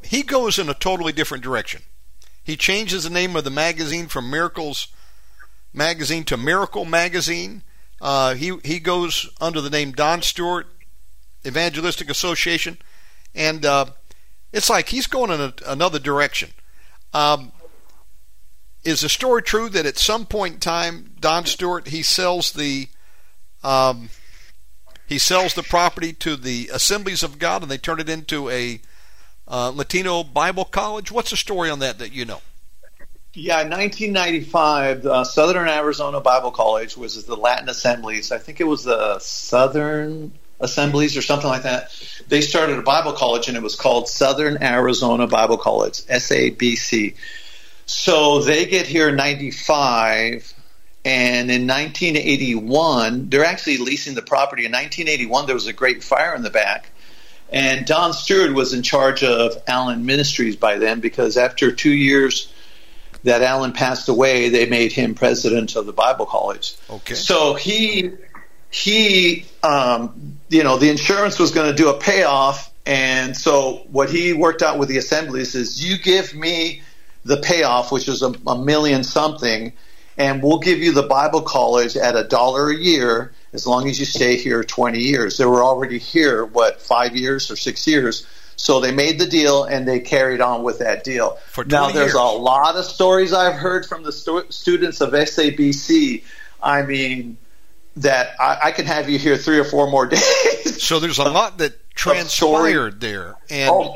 he goes in a totally different direction. He changes the name of the magazine from Miracles Magazine to Miracle Magazine. He goes under the name Don Stewart Evangelistic Association, and it's like he's going in another direction. Is the story true that at some point in time, Don Stewart, he sells the property to the Assemblies of God, and they turn it into a Latino Bible college? What's the story on that you know? Yeah, in 1995, Southern Arizona Bible College was the Latin Assemblies. I think it was the Southern Assemblies or something like that. They started a Bible college, and it was called Southern Arizona Bible College, SABC. So they get here in 95, and in 1981, they're actually leasing the property. In 1981, there was a great fire in the back. And Don Stewart was in charge of Allen Ministries by then, because after 2 years that Allen passed away, they made him president of the Bible College. Okay. So he you know, the insurance was going to do a payoff, and so what he worked out with the Assemblies is, you give me the payoff, which is a million something, and we'll give you the Bible College at $1 a year as long as you stay here 20 years. They were already here, 5 years or 6 years. So they made the deal, and they carried on with that deal. Now, there's a lot of stories I've heard from the students of SABC. I mean, that I could have you here 3 or 4 more days. So there's a lot that transpired there. And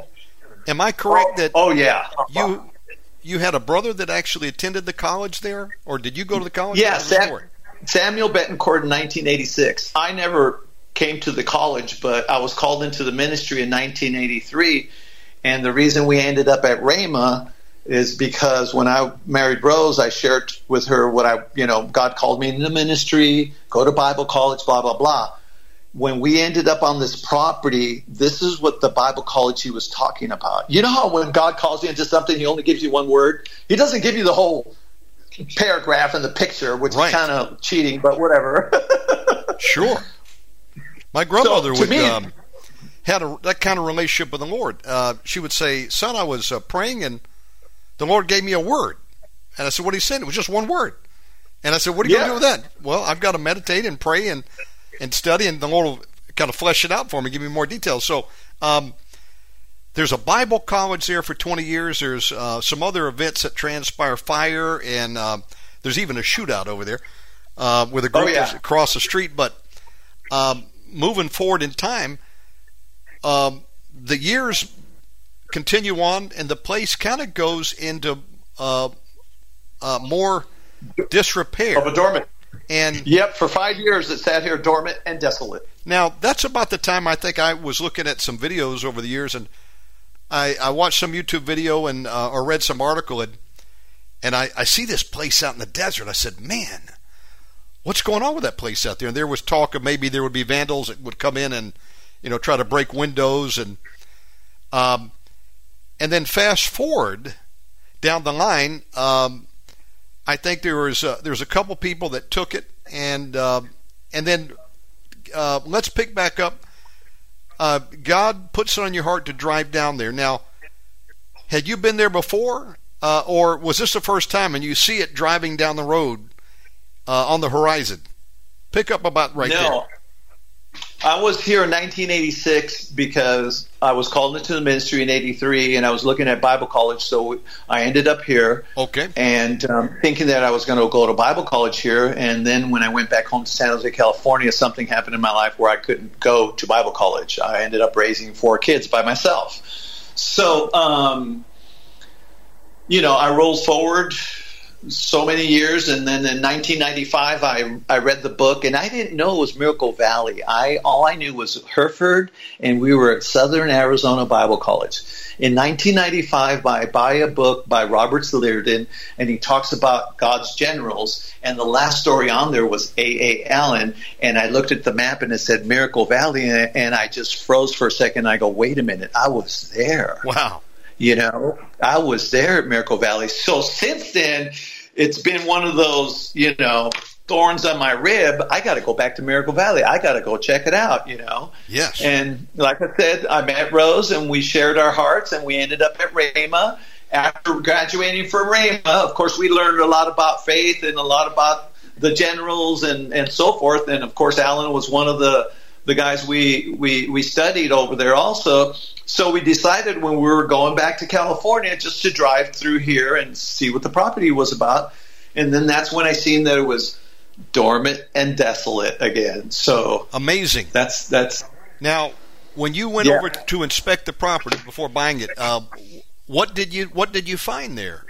am I correct that yeah, you had a brother that actually attended the college there? Or did you go to the college? Yes, Samuel Betancourt in 1986. I never came to the college, but I was called into the ministry in 1983, and the reason we ended up at Rhema is because when I married Rose, I shared with her what God called me into the ministry, go to Bible college, blah, blah, blah. When we ended up on this property, this is what the Bible college he was talking about. You know how when God calls you into something, he only gives you one word? He doesn't give you the whole paragraph and the picture, which is kind of cheating, but whatever. Sure. My grandmother had that kind of relationship with the Lord. She would say, son, I was praying, and the Lord gave me a word. And I said, what did he say? It was just one word. And I said, what are you going to do with that? Well, I've got to meditate and pray and study, and the Lord will kind of flesh it out for me, give me more details. So there's a Bible college there for 20 years. There's some other events that transpire, fire, and there's even a shootout over there with a group across the street. But moving forward in time, the years continue on, and the place kind of goes into more disrepair. Of a dormant. And for 5 years it sat here dormant and desolate. Now, that's about the time I think I was looking at some videos over the years, and I watched some YouTube video and or read some article, and I see this place out in the desert. I said, man, what's going on with that place out there? And there was talk of maybe there would be vandals that would come in and, try to break windows. And then fast forward down the line, I think there was a couple people that took it, and then let's pick back up. God puts it on your heart to drive down there. Now, had you been there before, or was this the first time? And you see it driving down the road. On the horizon. Pick up about there. I was here in 1986 because I was called into the ministry in 83, and I was looking at Bible college, so I ended up here. Okay. And thinking that I was going to go to Bible college here, and then when I went back home to San Jose, California, something happened in my life where I couldn't go to Bible college. I ended up raising 4 kids by myself. So, I rolled forward so many years, and then in 1995 I read the book, and I didn't know it was Miracle Valley. All I knew was Hereford, and we were at Southern Arizona Bible College. In 1995 I buy a book by Robert Slierden, and he talks about God's generals, and the last story on there was A.A. Allen, and I looked at the map and it said Miracle Valley, and I just froze for a second. I go, wait a minute, I was there. Wow. I was there at Miracle Valley. So since then, it's been one of those, thorns on my rib. I got to go back to Miracle Valley. I got to go check it out, Yes. And like I said, I met Rose, and we shared our hearts, and we ended up at Rhema. After graduating from Rhema, of course, we learned a lot about faith and a lot about the generals and so forth. And, of course, Allen was one of the guys we studied over there also. So we decided when we were going back to California just to drive through here and see what the property was about. And then that's when I seen that it was dormant and desolate again. So amazing. That's now when you went over to inspect the property before buying it, what did you find there?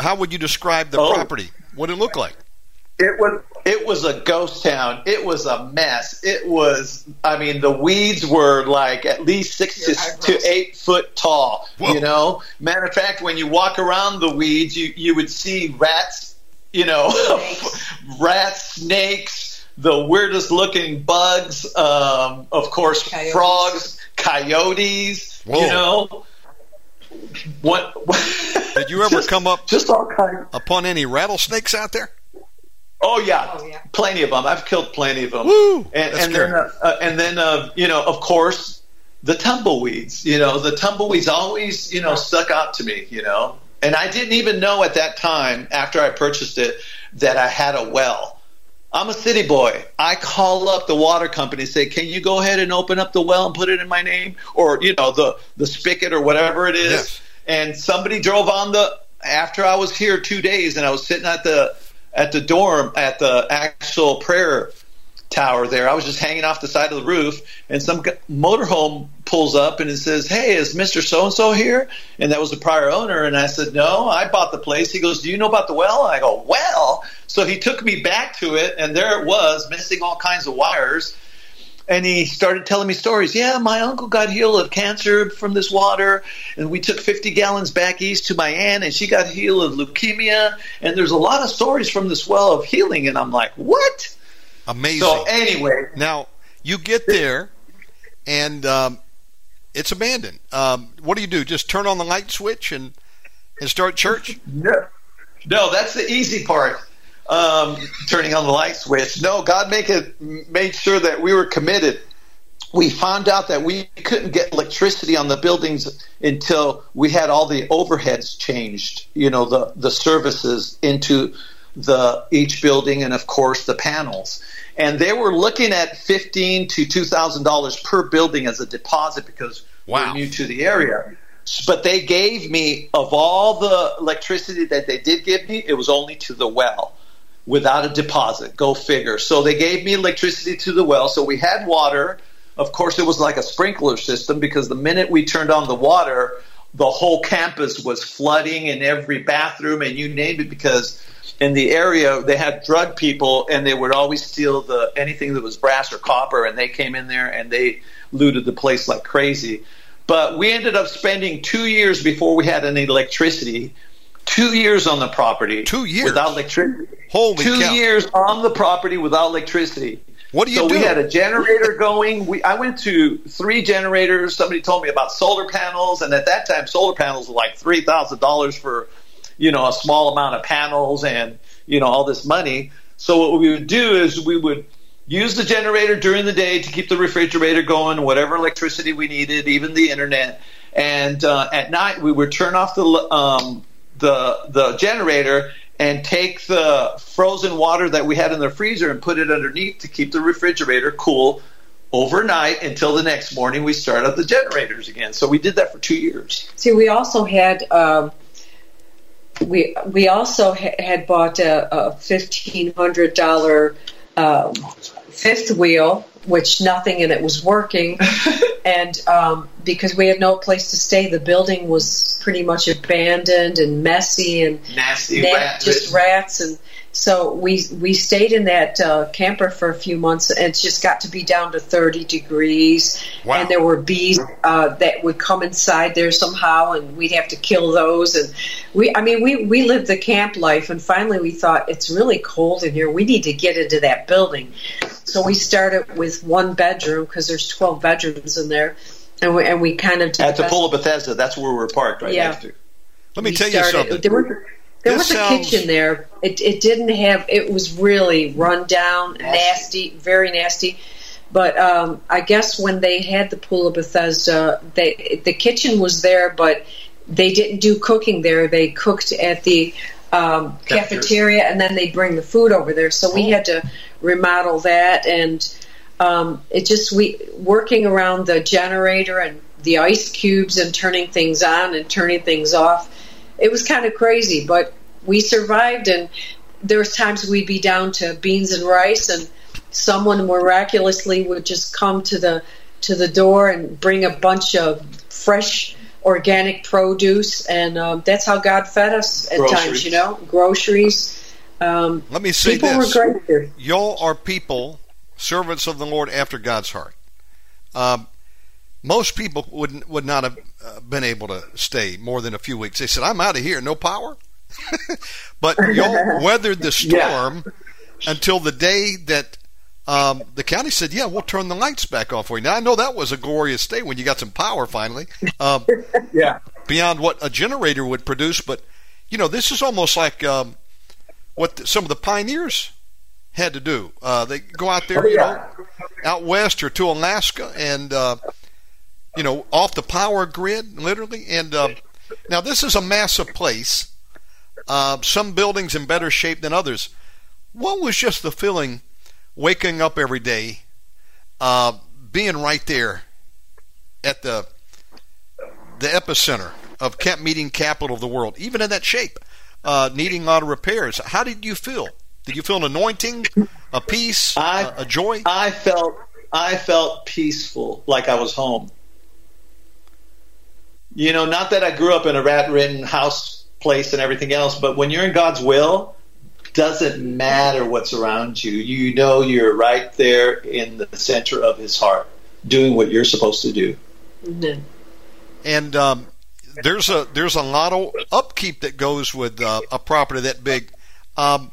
How would you describe the property? What did it look like? It was a ghost town. It was a mess. It was, I mean, the weeds were like at least 6 to 8 foot tall. Whoa. You know, matter of fact, when you walk around the weeds, you would see rats, you know, rats, snakes, the weirdest looking bugs, of course, coyotes. Frogs, coyotes. Whoa. You know. What? Did you ever come up just all kinds upon any rattlesnakes out there? Oh yeah, plenty of them. I've killed plenty of them. Woo, and then you know, of course, the tumbleweeds. You know, the tumbleweeds always, you know, stuck out to me. You know, and I didn't even know at that time, after I purchased it, that I had a well. I'm a city boy. I call up the water company and say, can you go ahead and open up the well and put it in my name? Or, you know, the spigot or whatever it is. Yes. And somebody drove on after I was here 2 days, and I was sitting at the dorm at the actual prayer tower there. I was just hanging off the side of the roof, and some motorhome pulls up and it says, hey, is Mr. So-and-so here? And that was the prior owner. And I said, no, I bought the place. He goes, do you know about the well? And I go, well. So he took me back to it, and there it was, missing all kinds of wires. And he started telling me stories. Yeah, my uncle got healed of cancer from this water, and we took 50 gallons back east to my aunt, and she got healed of leukemia. And there's a lot of stories from this well of healing, and I'm like, what? Amazing. So anyway. Now, you get there, and it's abandoned. What do? Just turn on the light switch and start church? No, that's the easy part. Turning on the light switch. No, God made sure that we were committed. We found out that we couldn't get electricity on the buildings until we had all the overheads changed, you know, the services into each building, and of course the panels. And they were looking at $15 to $2,000 per building as a deposit because we're new to the area. But they gave me, of all the electricity that they did give me, it was only to the well, without a deposit. Go figure. So they gave me electricity to the well. So we had water. Of course, it was like a sprinkler system, because the minute we turned on the water, the whole campus was flooding in every bathroom, and you named it, because in the area they had drug people, and they would always steal anything that was brass or copper, and they came in there and they looted the place like crazy. But we ended up spending 2 years before we had any electricity. 2 years on the property. 2 years? Without electricity. Holy cow. 2 years on the property without electricity. What do you do? So we had a generator going. I went to 3 generators. Somebody told me about solar panels. And at that time, solar panels were like $3,000 for, you know, a small amount of panels and, you know, all this money. So what we would do is we would use the generator during the day to keep the refrigerator going, whatever electricity we needed, even the internet. And at night, we would turn off the generator and take the frozen water that we had in the freezer and put it underneath to keep the refrigerator cool overnight until the next morning we start up the generators again. So we did that for 2 years. See, we also had had bought a $1,500 fifth wheel, which nothing in it was working, and because we had no place to stay, the building was pretty much abandoned and messy and nasty, rats, and so we stayed in that camper for a few months, and it just got to be down to 30 degrees, and there were bees that would come inside there somehow, and we'd have to kill those. And we lived the camp life, and finally we thought, it's really cold in here. We need to get into that building. So we started with one bedroom, because there's 12 bedrooms in there, and we kind of did at the pool of Bethesda. That's where we were parked right after. Let me tell you something. There was a kitchen there. It didn't have. It was really run down, nasty, very nasty. But I guess when they had the pool of Bethesda, the kitchen was there, but they didn't do cooking there. They cooked at the cafeteria, and then they bring the food over there. So we had to remodel that, and it just working around the generator and the ice cubes and turning things on and turning things off. It was kind of crazy, but we survived, and there was times we'd be down to beans and rice, and someone miraculously would just come to the door and bring a bunch of fresh organic produce, and that's how God fed us at times, you know, groceries. Let me say this. Y'all are people, servants of the Lord after God's heart. Most people would not have been able to stay more than a few weeks. They said, I'm out of here, no power. But y'all weathered the storm until the day that the county said, yeah, we'll turn the lights back off for you. Now, I know that was a glorious day when you got some power finally, beyond what a generator would produce. But, you know, this is almost like what some of the pioneers had to do. They go out there, you know, out west or to Alaska and, you know, off the power grid, literally. And now this is a massive place, some buildings in better shape than others. What was just the feeling waking up every day, being right there at the epicenter of camp meeting capital of the world, even in that shape, needing a lot of repairs? How did you feel? Did you feel an anointing, a peace, a joy? I felt peaceful, like I was home. You know, not that I grew up in a rat-ridden house place and everything else, but when you're in God's will, doesn't matter what's around you. You know you're right there in the center of his heart, doing what you're supposed to do. Mm-hmm. And there's a lot of upkeep that goes with a property that big. Amen,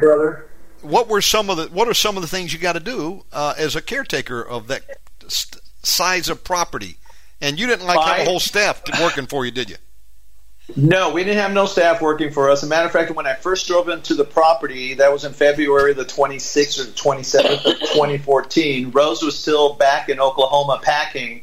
brother. What are some of the things you got to do as a caretaker of that size of property? And you didn't like have a whole staff working for you, did you? No, we didn't have no staff working for us. As a matter of fact, when I first drove into the property, that was in February the 26th or the 27th of 2014, Rose was still back in Oklahoma packing.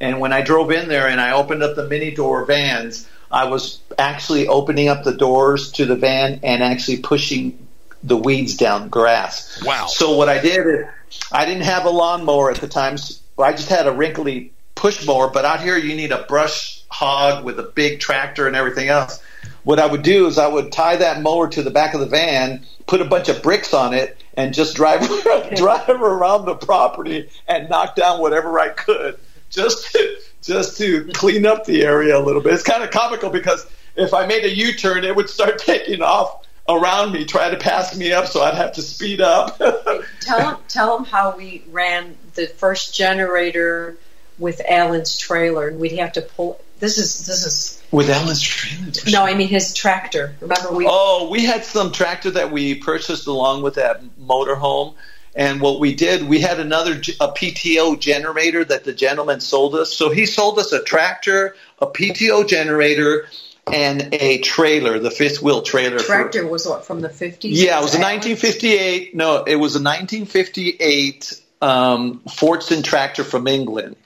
And when I drove in there and I opened up the mini door vans, I was actually opening up the doors to the van and actually pushing the weeds down grass. Wow. So what I did is I didn't have a lawnmower at the time. So I just had a wrinkly push mower, but out here you need a brush hog with a big tractor and everything else. What I would do is I would tie that mower to the back of the van, put a bunch of bricks on it, and just drive around the property and knock down whatever I could just to clean up the area a little bit. It's kind of comical because if I made a U-turn, it would start taking off around me, try to pass me up, so I'd have to speed up. Tell them how we ran the first generator with Allen's trailer, and we'd have to pull. This is with Allen's trailer. No, I mean his tractor. Remember we had some tractor that we purchased along with that motorhome, and what we did, we had a PTO generator that the gentleman sold us. So he sold us a tractor, a PTO generator, and a trailer, the fifth wheel trailer. The tractor was what, from the 50s? Yeah, it was a 1958. No, it was a 1958 Fortson tractor from England.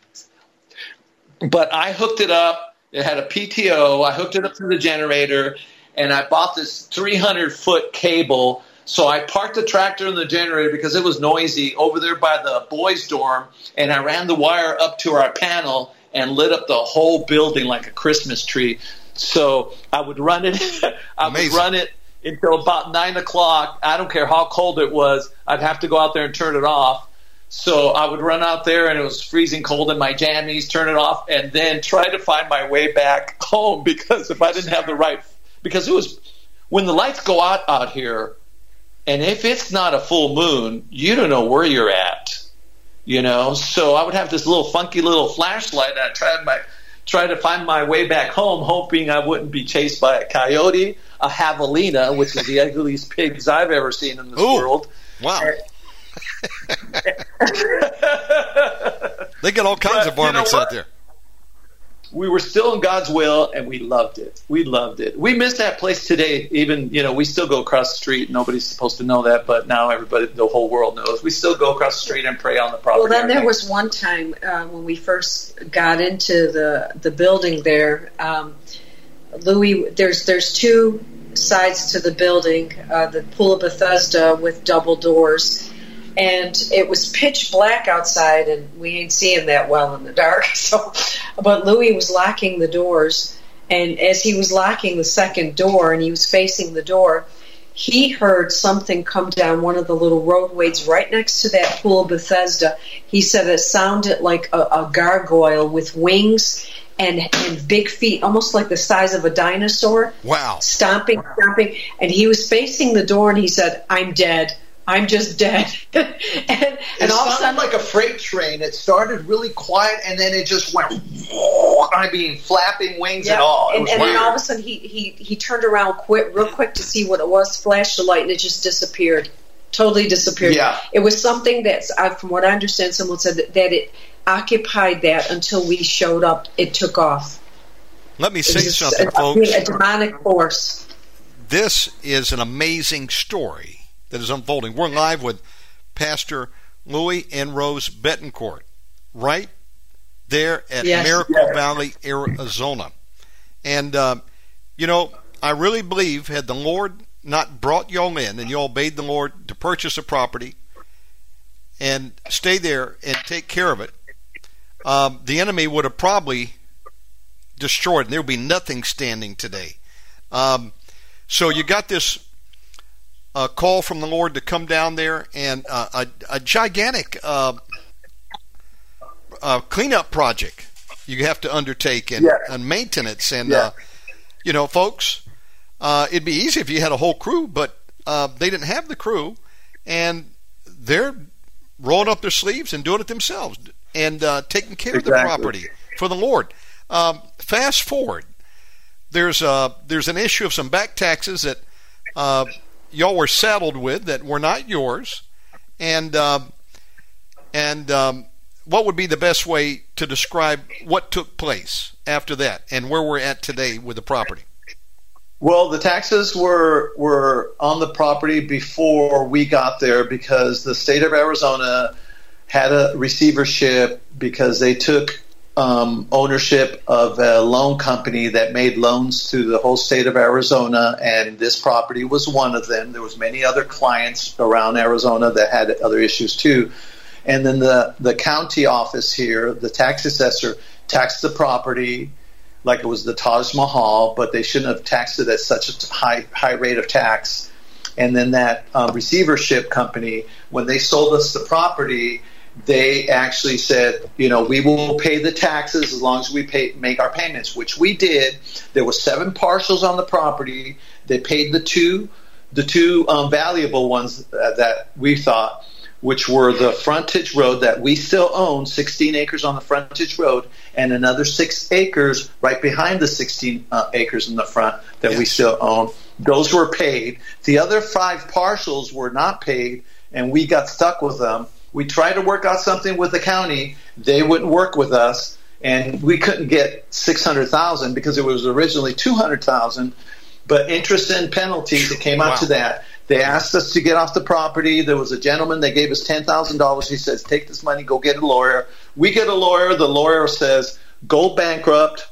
But I hooked it up. It had a PTO. I hooked it up to the generator, and I bought this 300-foot cable. So I parked the tractor and the generator because it was noisy over there by the boys' dorm, and I ran the wire up to our panel and lit up the whole building like a Christmas tree. So I would run it. I would run it until about 9 o'clock. I don't care how cold it was. I'd have to go out there and turn it off. So I would run out there, and it was freezing cold in my jammies, turn it off, and then try to find my way back home because if I didn't have the right – because it was – when the lights go out here, and if it's not a full moon, you don't know where you're at, you know. So I would have this little funky little flashlight, and I'd try to find my way back home, hoping I wouldn't be chased by a coyote, a javelina, which is the ugliest pigs I've ever seen in this world. Wow. They get all kinds of varmints out there. We were still in God's will, and we loved it. We miss that place today. Even, you know, we still go across the street. Nobody's supposed to know that, but now everybody, the whole world knows. We still go across the street and pray on the property. Well, then there was one time when we first got into the building there. Louis, there's two sides to the building, the Pool of Bethesda with double doors. And it was pitch black outside, and we ain't seeing that well in the dark. So, but Louis was locking the doors, and as he was locking the second door and he was facing the door, he heard something come down one of the little roadways right next to that Pool of Bethesda. He said it sounded like a gargoyle with wings and big feet, almost like the size of a dinosaur. Wow. Stomping. And he was facing the door, and he said, "I'm dead. I'm just dead." and all of a sudden, like a freight train. It started really quiet, and then it just went, I mean, flapping wings and all. And then all of a sudden, he turned around real quick to see what it was, flashed the light, and it just disappeared. Totally disappeared. Yeah. It was something that, from what I understand, someone said that it occupied that until we showed up. It took off. Let me say something, folks. A demonic force. This is an amazing story that is unfolding. We're live with Pastor Louis and Rose Betancourt right there at Miracle Valley, Arizona. And, you know, I really believe had the Lord not brought y'all in and y'all obeyed the Lord to purchase a property and stay there and take care of it, the enemy would have probably destroyed, and there would be nothing standing today. So you got this call from the Lord to come down there, and a gigantic cleanup project you have to undertake and maintenance. And, you know, folks, it'd be easy if you had a whole crew, but they didn't have the crew, and they're rolling up their sleeves and doing it themselves and taking care of the property for the Lord. Fast forward, there's an issue of some back taxes that y'all were saddled with that were not yours, and what would be the best way to describe what took place after that and where we're at today with the property? Well, the taxes were on the property before we got there because the state of Arizona had a receivership because they took ownership of a loan company that made loans to the whole state of Arizona, and this property was one of them. There was many other clients around Arizona that had other issues too. And then the county office here, the tax assessor, taxed the property like it was the Taj Mahal, but they shouldn't have taxed it at such a high rate of tax. And then that receivership company, when they sold us the property, they actually said, you know, we will pay the taxes as long as we make our payments, which we did. There were 7 parcels on the property. They paid the two valuable ones that we thought, which were the frontage road that we still own, 16 acres on the frontage road, and another 6 acres right behind the 16 acres in the front that we still own. Those were paid. The other 5 parcels were not paid, and we got stuck with them. We tried to work out something with the county. They wouldn't work with us, and we couldn't get $600,000 because it was originally $200,000, but interest and penalties that came out to that. They asked us to get off the property. There was a gentleman that gave us $10,000. He says, take this money, go get a lawyer. We get a lawyer. The lawyer says, go bankrupt.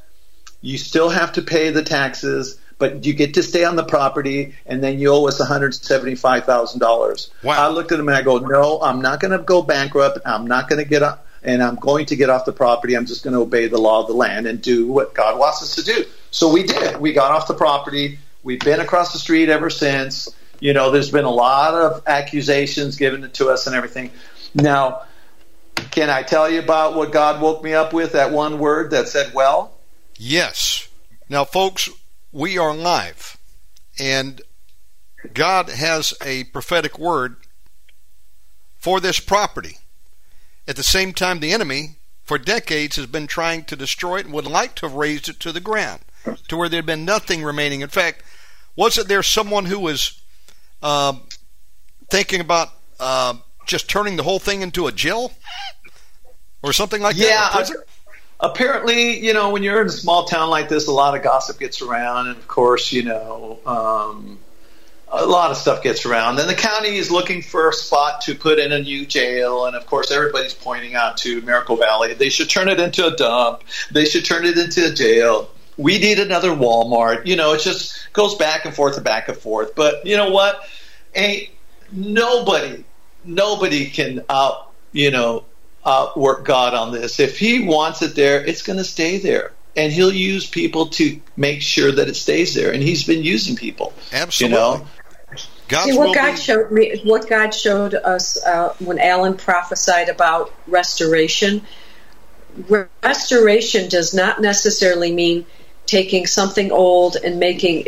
You still have to pay the taxes, but you get to stay on the property, and then you owe us $175,000. Wow. I looked at him, and I go, no, I'm not going to go bankrupt. I'm not going to get up, and I'm going to get off the property. I'm just going to obey the law of the land and do what God wants us to do. So we did. We got off the property. We've been across the street ever since. You know, there's been a lot of accusations given to us and everything. Now, can I tell you about what God woke me up with, that one word that said, well? Yes. Now, folks, we are live, and God has a prophetic word for this property. At the same time, the enemy, for decades, has been trying to destroy it and would like to have razed it to the ground, to where there had been nothing remaining. In fact, wasn't there someone who was thinking about just turning the whole thing into a jail or something like that? Yeah, apparently, you know, when you're in a small town like this, a lot of gossip gets around, and of course, you know, a lot of stuff gets around. And the county is looking for a spot to put in a new jail, and of course, everybody's pointing out to Miracle Valley. They should turn it into a dump. They should turn it into a jail. We need another Walmart. You know, it just goes back and forth and back and forth. But you know what? Ain't nobody can outwork God on this. If He wants it there, it's going to stay there, and He'll use people to make sure that it stays there. And He's been using people. Absolutely. You know? See, what God showed us when Alan prophesied about restoration restoration does not necessarily mean taking something old and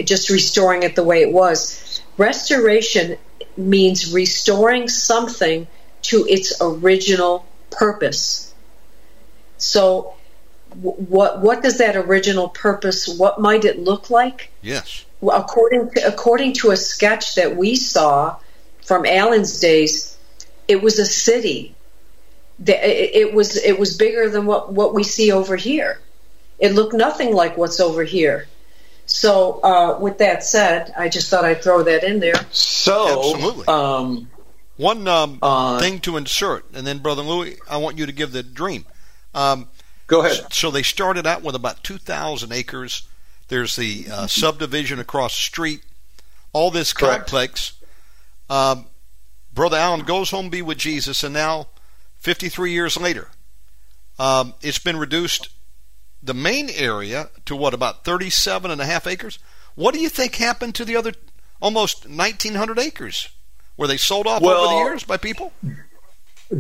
just restoring it the way it was. Restoration means restoring something to its original purpose. So what does that original purpose, what might it look like? Yes. According to a sketch that we saw from Allen's days, it was a city. It was bigger than what we see over here. It looked nothing like what's over here. So with that said, I just thought I'd throw that in there. So absolutely. One thing to insert, and then Brother Louis, I want you to give the dream. Go ahead. So they started out with about 2,000 acres. There's the subdivision across the street. All this complex. Brother Allen goes home to be with Jesus, and now 53 years later, it's been reduced, the main area, to what, about 37.5 acres? What do you think happened to the other almost 1,900 acres? Were they sold off over the years by people?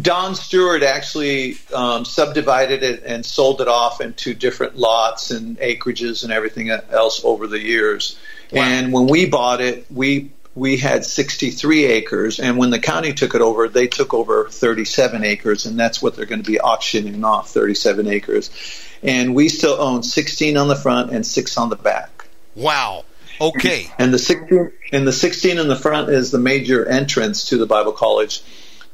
Don Stewart actually subdivided it and sold it off into different lots and acreages and everything else over the years. Wow. And when we bought it, we had 63 acres, and when the county took it over, they took over 37 acres, and that's what they're going to be auctioning off, 37 acres. And we still own 16 on the front and 6 on the back. Wow. Okay. And the 16 in the front is the major entrance to the Bible College.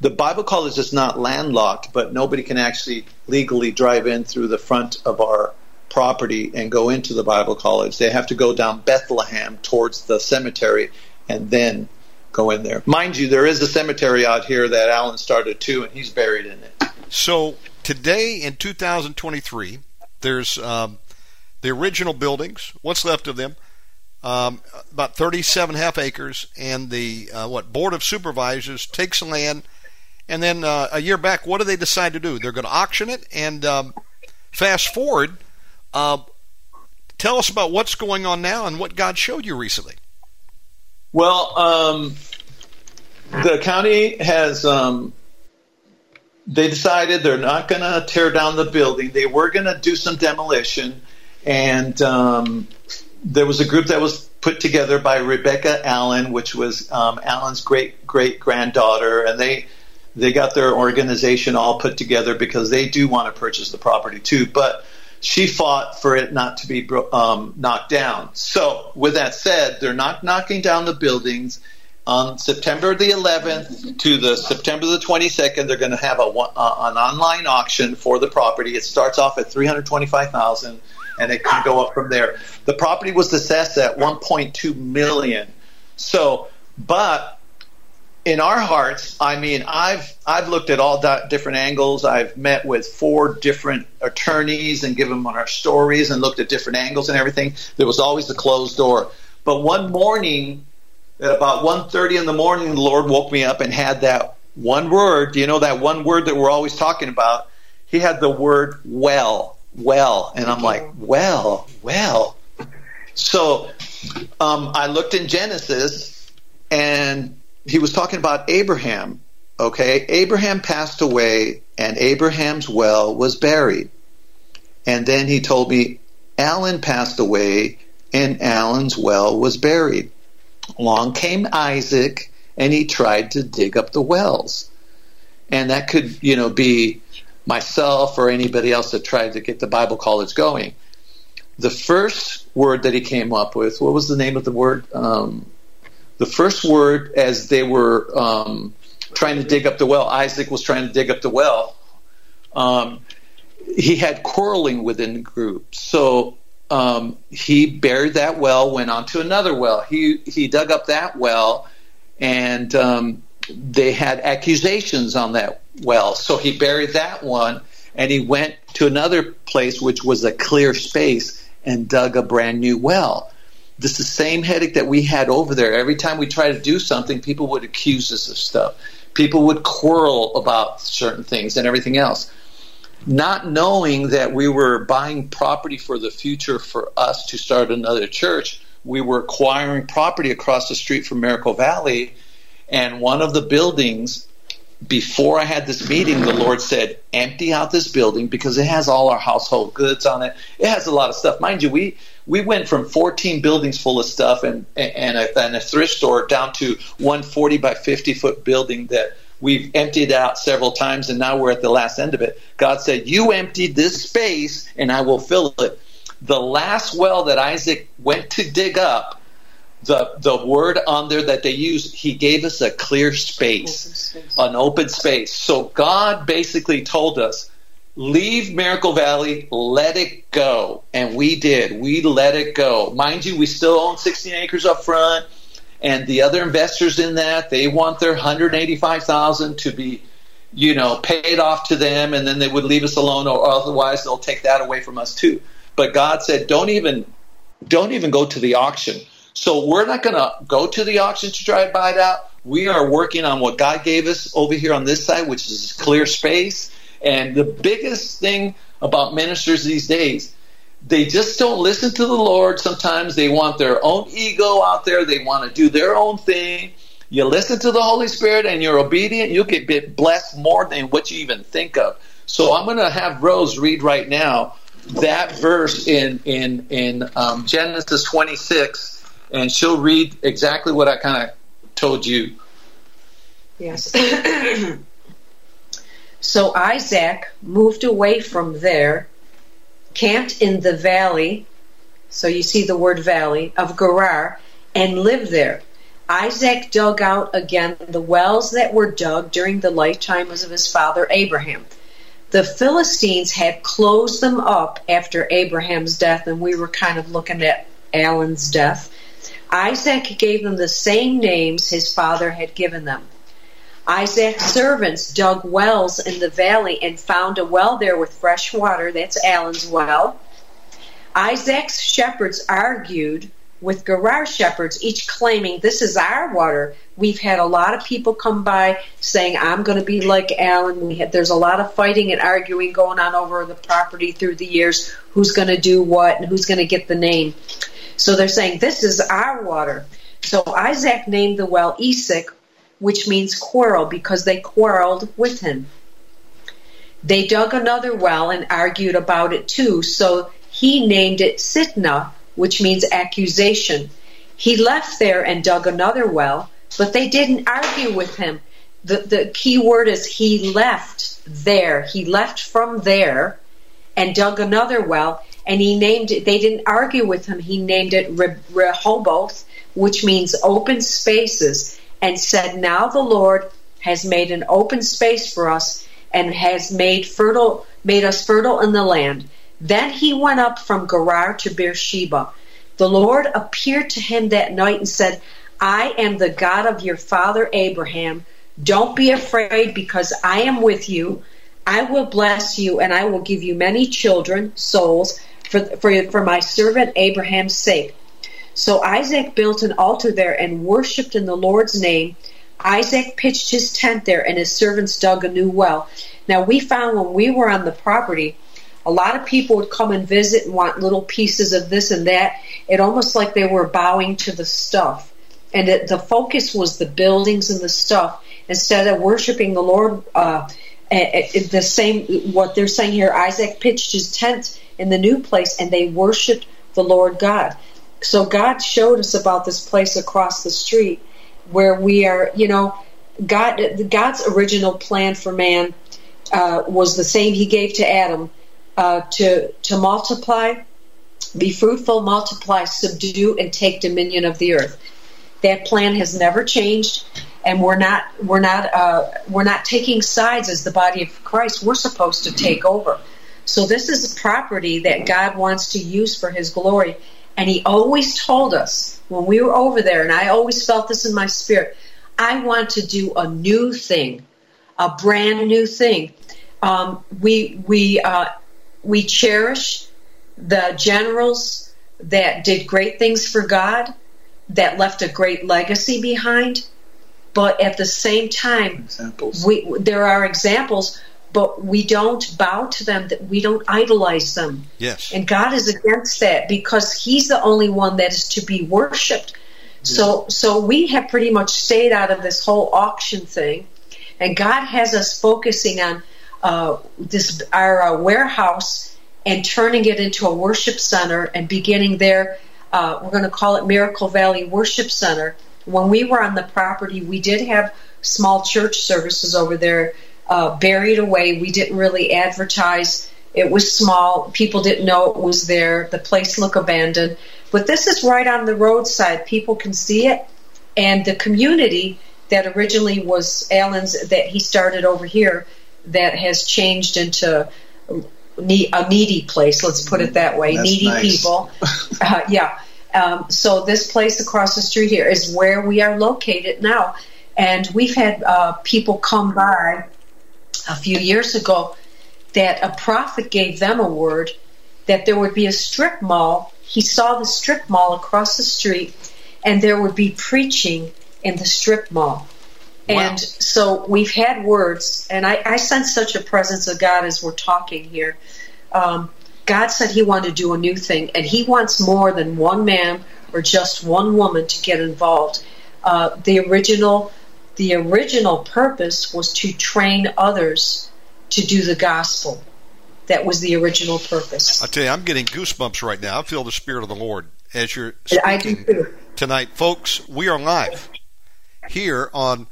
The Bible College is not landlocked, but nobody can actually legally drive in through the front of our property and go into the Bible College. They have to go down Bethlehem towards the cemetery and then go in there. Mind you, there is a cemetery out here that Allen started too, and he's buried in it. So today in 2023, there's the original buildings, what's left of them, about 37.5 acres, and the Board of Supervisors takes land, and then a year back, what do they decide to do? They're going to auction it, and fast forward, tell us about what's going on now and what God showed you recently. Well, the county has, they decided they're not going to tear down the building. They were going to do some demolition, and there was a group that was put together by Rebecca Allen, which was Allen's great-great-granddaughter, and they got their organization all put together because they do want to purchase the property too, but she fought for it not to be knocked down. So with that said, they're not knocking down the buildings. On September the 11th to the September the 22nd, they're going to have an online auction for the property. It starts off at $325,000, and it can go up from there. The property was assessed at $1.2 million. So, but in our hearts, I mean, I've looked at all different angles. I've met with 4 different attorneys and given them our stories and looked at different angles and everything. There was always a closed door. But one morning, at about 1:30 in the morning, the Lord woke me up and had that one word. You know, that one word that we're always talking about. He had the word well. And I'm like, well. So I looked in Genesis, and he was talking about Abraham, okay? Abraham passed away, and Abraham's well was buried. And then he told me, Allen passed away, and Allen's well was buried. Along came Isaac, and he tried to dig up the wells. And that could, you know, be myself or anybody else that tried to get the Bible College going. The first word that he came up with, what was the name of the word? The first word, as they were trying to dig up the well, Isaac was trying to dig up the well, he had quarreling within the group. So he buried that well, went on to another well. He dug up that well, and they had accusations on that well. So he buried that one, and he went to another place, which was a clear space, and dug a brand new well. This is the same headache that we had over there. Every time we try to do something, people would accuse us of stuff. People would quarrel about certain things and everything else. Not knowing that we were buying property for the future for us to start another church, we were acquiring property across the street from Miracle Valley, and one of the buildings before I had this meeting, the Lord said, empty out this building because it has all our household goods on it. It has a lot of stuff. Mind you, we went from 14 buildings full of stuff and a thrift store down to 140 by 50-foot building that we've emptied out several times, and now we're at the last end of it. God said, you emptied this space, and I will fill it. The last well that Isaac went to dig up, the word on there that they use, he gave us a clear space, an open space. So God basically told us, leave Miracle Valley, let it go. And we did. We let it go. Mind you, we still own 16 acres up front, and the other investors in that, they want their $185,000 to be, paid off to them, and then they would leave us alone, or otherwise they'll take that away from us too. But God said, don't even go to the auction. So we're not going to go to the auction to try to buy it out. We are working on what God gave us over here on this side, which is clear space. And the biggest thing about ministers these days, they just don't listen to the Lord. Sometimes they want their own ego out there. They want to do their own thing. You listen to the Holy Spirit and you're obedient, you'll get blessed more than what you even think of. So I'm going to have Rose read right now that verse in Genesis 26. And she'll read exactly what I kind of told you. Yes. So Isaac moved away from there, camped in the valley, so you see the word valley, of Gerar, and lived there. Isaac dug out again the wells that were dug during the lifetimes of his father Abraham. The Philistines had closed them up after Abraham's death, and we were kind of looking at Allen's death. Isaac gave them the same names his father had given them. Isaac's servants dug wells in the valley and found a well there with fresh water. That's Allen's well. Isaac's shepherds argued with Gerar's shepherds, each claiming, this is our water. We've had a lot of people come by saying, I'm going to be like Allen. There's a lot of fighting and arguing going on over the property through the years, who's going to do what and who's going to get the name. So they're saying, this is our water. So Isaac named the well Esek, which means quarrel, because they quarreled with him. They dug another well and argued about it too, so he named it Sitnah, which means accusation. He left there and dug another well, but they didn't argue with him. The key word is he left there. He left from there and dug another well, and he named it, they didn't argue with him, he named it Rehoboth, which means open spaces, and said, now the Lord has made an open space for us and has made us fertile in the land. Then he went up from Gerar to Beersheba. The Lord appeared to him that night and said, I am the God of your father Abraham. Don't be afraid, because I am with you. I will bless you, and I will give you many children, souls, for my servant Abraham's sake. So Isaac built an altar there and worshipped in the Lord's name. Isaac pitched his tent there, and his servants dug a new well. Now, we found when we were on the property, a lot of people would come and visit and want little pieces of this and that. It almost like they were bowing to the stuff. And the focus was the buildings and the stuff, instead of worshiping the Lord. The same, what they're saying here, Isaac pitched his tent in the new place, and they worshipped the Lord God. So God showed us about this place across the street where we are, God's original plan for man was the same he gave to Adam, to multiply, be fruitful, multiply, subdue, and take dominion of the earth. That plan has never changed. And we're not taking sides as the body of Christ. We're supposed to take over. So this is a property that God wants to use for His glory. And He always told us when we were over there, and I always felt this in my spirit, I want to do a new thing, a brand new thing. We cherish the generals that did great things for God, that left a great legacy behind. But at the same time, there are examples, but we don't bow to them, that we don't idolize them. Yes. And God is against that, because He's the only one that is to be worshipped. Yes. So we have pretty much stayed out of this whole auction thing. And God has us focusing on our warehouse and turning it into a worship center and beginning there. We're going to call it Miracle Valley Worship Center. When we were on the property, we did have small church services over there buried away. We didn't really advertise. It was small. People didn't know it was there. The place looked abandoned. But this is right on the roadside. People can see it. And the community that originally was Allen's, that he started over here, that has changed into a needy place, let's put it that way. That's needy nice. People. So this place across the street here is where we are located now. And we've had people come by a few years ago that a prophet gave them a word that there would be a strip mall. He saw the strip mall across the street, and there would be preaching in the strip mall. Wow. And so we've had words, and I sense such a presence of God as we're talking here. God said he wanted to do a new thing, and he wants more than one man or just one woman to get involved. The original purpose was to train others to do the gospel. That was the original purpose. I tell you, I'm getting goosebumps right now. I feel the Spirit of the Lord as you're speaking tonight. Folks, we are live here on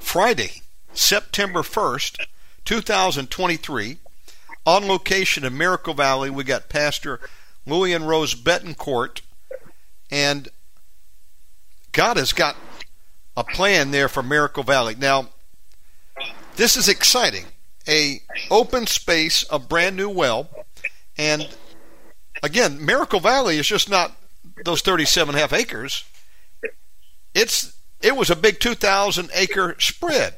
Friday, September 1st, 2023, on location in Miracle Valley. We got Pastor Louis and Rose Betancourt, and God has got a plan there for Miracle Valley. Now, this is exciting. A open space, a brand new well, and again, Miracle Valley is just not those 37.5 acres. It was a big 2,000-acre spread.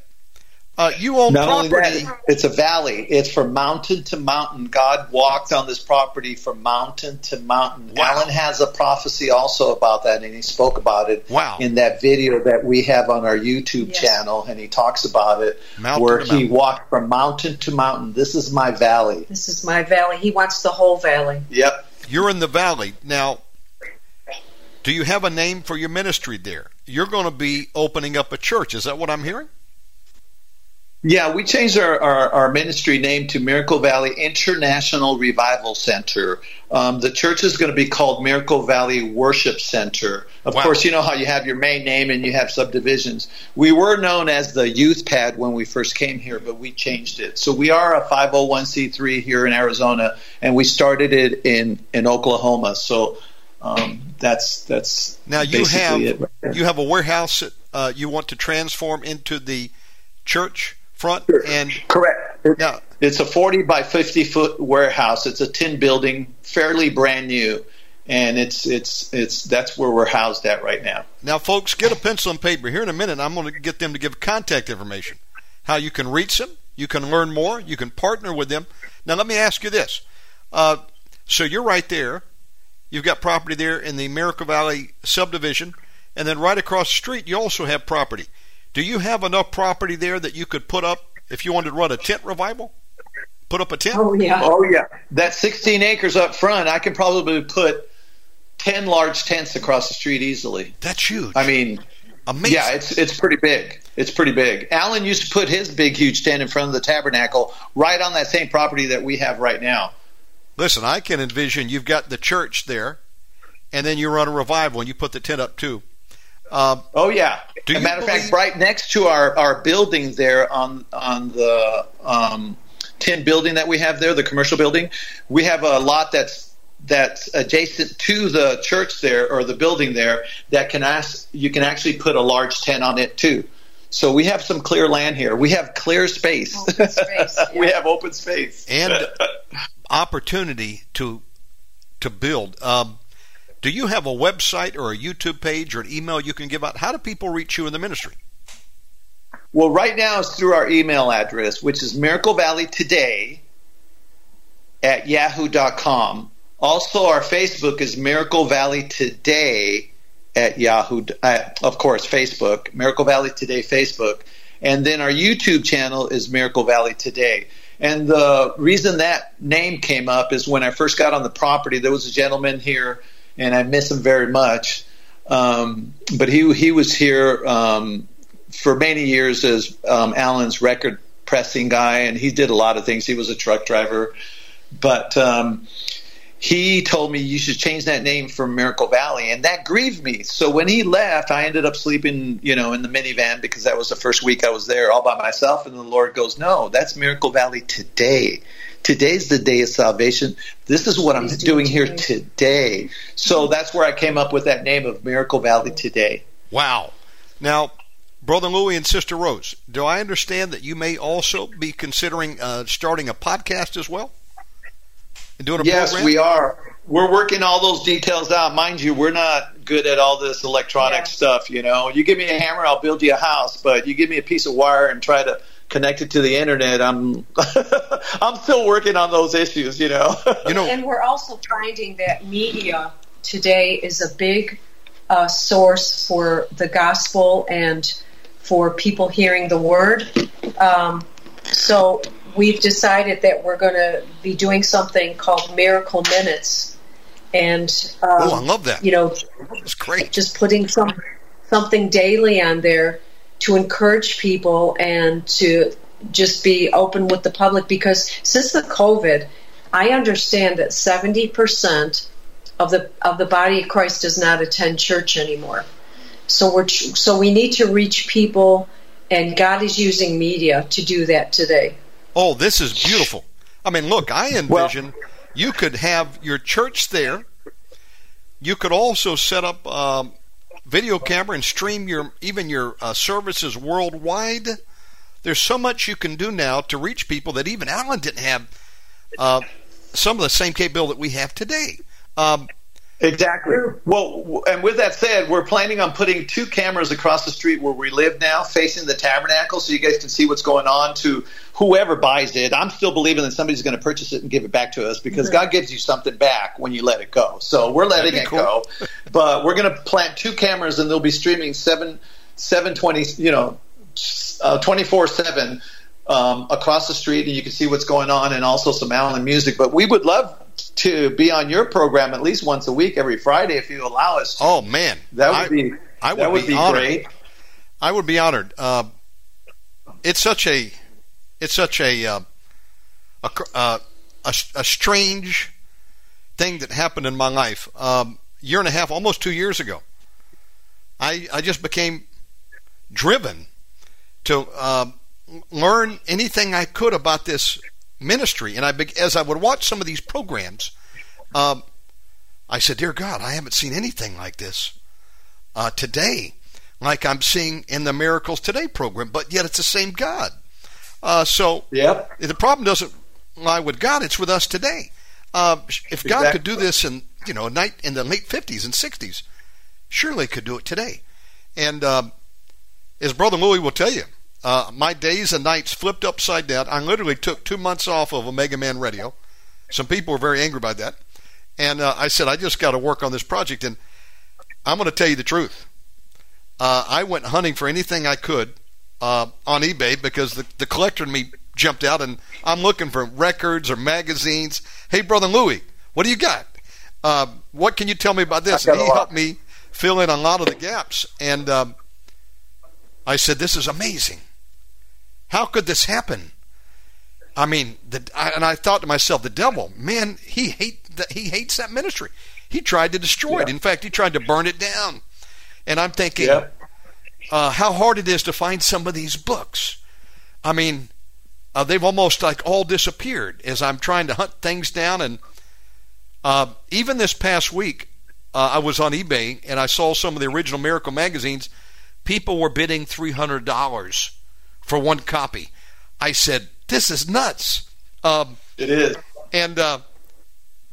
You own not property. Only that, it's a valley. It's from mountain to mountain. God walked on this property from mountain to mountain. Wow. Allen has a prophecy also about that, and he spoke about it in that video that we have on our YouTube channel, and he talks about it where he walked from mountain to mountain. This is my valley. This is my valley. He wants the whole valley. Yep. You're in the valley. Now, do you have a name for your ministry there? You're going to be opening up a church. Is that what I'm hearing? Yeah, we changed our ministry name to Miracle Valley International Revival Center. The church is going to be called Miracle Valley Worship Center. Of course, you know how you have your main name and you have subdivisions. We were known as the Youth Pad when we first came here, but we changed it. So we are a 501c3 here in Arizona, and we started it in Oklahoma. So that's now you have it right there. You have a warehouse that you want to transform into the church front and correct. Yeah, it's a 40 by 50 foot warehouse. It's a tin building, fairly brand new, and it's that's where we're housed at right now. Now, folks, get a pencil and paper. Here in a minute, I'm going to get them to give contact information, how you can reach them, you can learn more, you can partner with them. Now, let me ask you this: so you're right there, you've got property there in the Miracle Valley subdivision, and then right across the street, you also have property. Do you have enough property there that you could put up, if you wanted to run a tent revival, put up a tent? Oh, yeah. That 16 acres up front, I can probably put 10 large tents across the street easily. That's huge. I mean, amazing. Yeah, it's pretty big. It's pretty big. Allen used to put his big, huge tent in front of the tabernacle right on that same property that we have right now. Listen, I can envision you've got the church there, and then you run a revival, and you put the tent up, too. As a matter of fact, right next to our building there on the tin building that we have there, the commercial building, we have a lot that's adjacent to the church there or the building there that you can actually put a large tent on it too. So we have some clear land here. We have clear space. Open space. Yeah. We have open space and opportunity to build. Do you have a website or a YouTube page or an email you can give out? How do people reach you in the ministry? Well, right now it's through our email address, which is miraclevalleytoday@yahoo.com. Also, our Facebook is Miracle Valley Today at Yahoo. Of course, Facebook, Miracle Valley Today Facebook. And then our YouTube channel is Miracle Valley Today. And the reason that name came up is when I first got on the property, there was a gentleman here, and I miss him very much. But he was here for many years as Allen's record pressing guy, and he did a lot of things. He was a truck driver. But he told me, you should change that name from Miracle Valley, and that grieved me. So when he left, I ended up sleeping, in the minivan, because that was the first week I was there all by myself. And the Lord goes, no, that's Miracle Valley today. Today's the day of salvation. This is what I'm doing here today. So that's where I came up with that name of Miracle Valley Today. Wow. Now, Brother Louis and Sister Rose, do I understand that you may also be considering starting a podcast as well? And doing a program? We are. We're working all those details out. Mind you, we're not good at all this electronic stuff, You give me a hammer, I'll build you a house. But you give me a piece of wire and try to connect it to the internet, I'm I'm still working on those issues, And we're also finding that media today is a big source for the gospel and for people hearing the word. So we've decided that we're going to be doing something called Miracle Minutes, and I love that. It's great. Just putting something daily on there to encourage people and to just be open with the public, because since the COVID, I understand that 70% of the body of Christ does not attend church anymore. So we need to reach people, and God is using media to do that today. Oh, this is beautiful. I mean, look, I envision you could have your church there. You could also set up video camera and stream your services worldwide. There's so much you can do now to reach people that even Allen didn't have some of the same capability that we have today. Exactly. Well, and with that said, we're planning on putting 2 cameras across the street where we live now, facing the tabernacle, so you guys can see what's going on to whoever buys it. I'm still believing that somebody's going to purchase it and give it back to us, because God gives you something back when you let it go. So we're letting it go. But we're going to plant 2 cameras, and they'll be streaming 24/7 across the street, and you can see what's going on, and also some Allen music. But we would love to be on your program at least once a week, every Friday, if you allow us. Oh man, that would be great. I would be honored. It's such a strange thing that happened in my life. Year and a half, almost 2 years ago, I just became driven to learn anything I could about this ministry, and as I would watch some of these programs, I said, "Dear God, I haven't seen anything like this today, like I'm seeing in the Miracles Today program." But yet, it's the same God. The problem doesn't lie with God; it's with us today. If God could do this in in the late 50s and 60s, surely could do it today. And as Brother Louis will tell you, my days and nights flipped upside down. I literally took 2 months off of Omega Man Radio. Some people were very angry by that. And I said, I just got to work on this project. And I'm going to tell you the truth. I went hunting for anything I could on eBay, because the collector in me jumped out, and I'm looking for records or magazines. Hey, Brother Louis, what do you got? What can you tell me about this? And he helped me fill in a lot of the gaps. And I said, this is amazing. How could this happen? I mean, I thought to myself, the devil, man, he hates that ministry. He tried to destroy it. In fact, he tried to burn it down. And I'm thinking, how hard it is to find some of these books. I mean, they've almost all disappeared as I'm trying to hunt things down. And even this past week, I was on eBay, and I saw some of the original Miracle magazines. People were bidding $300. For one copy. I said, this is nuts. It is. And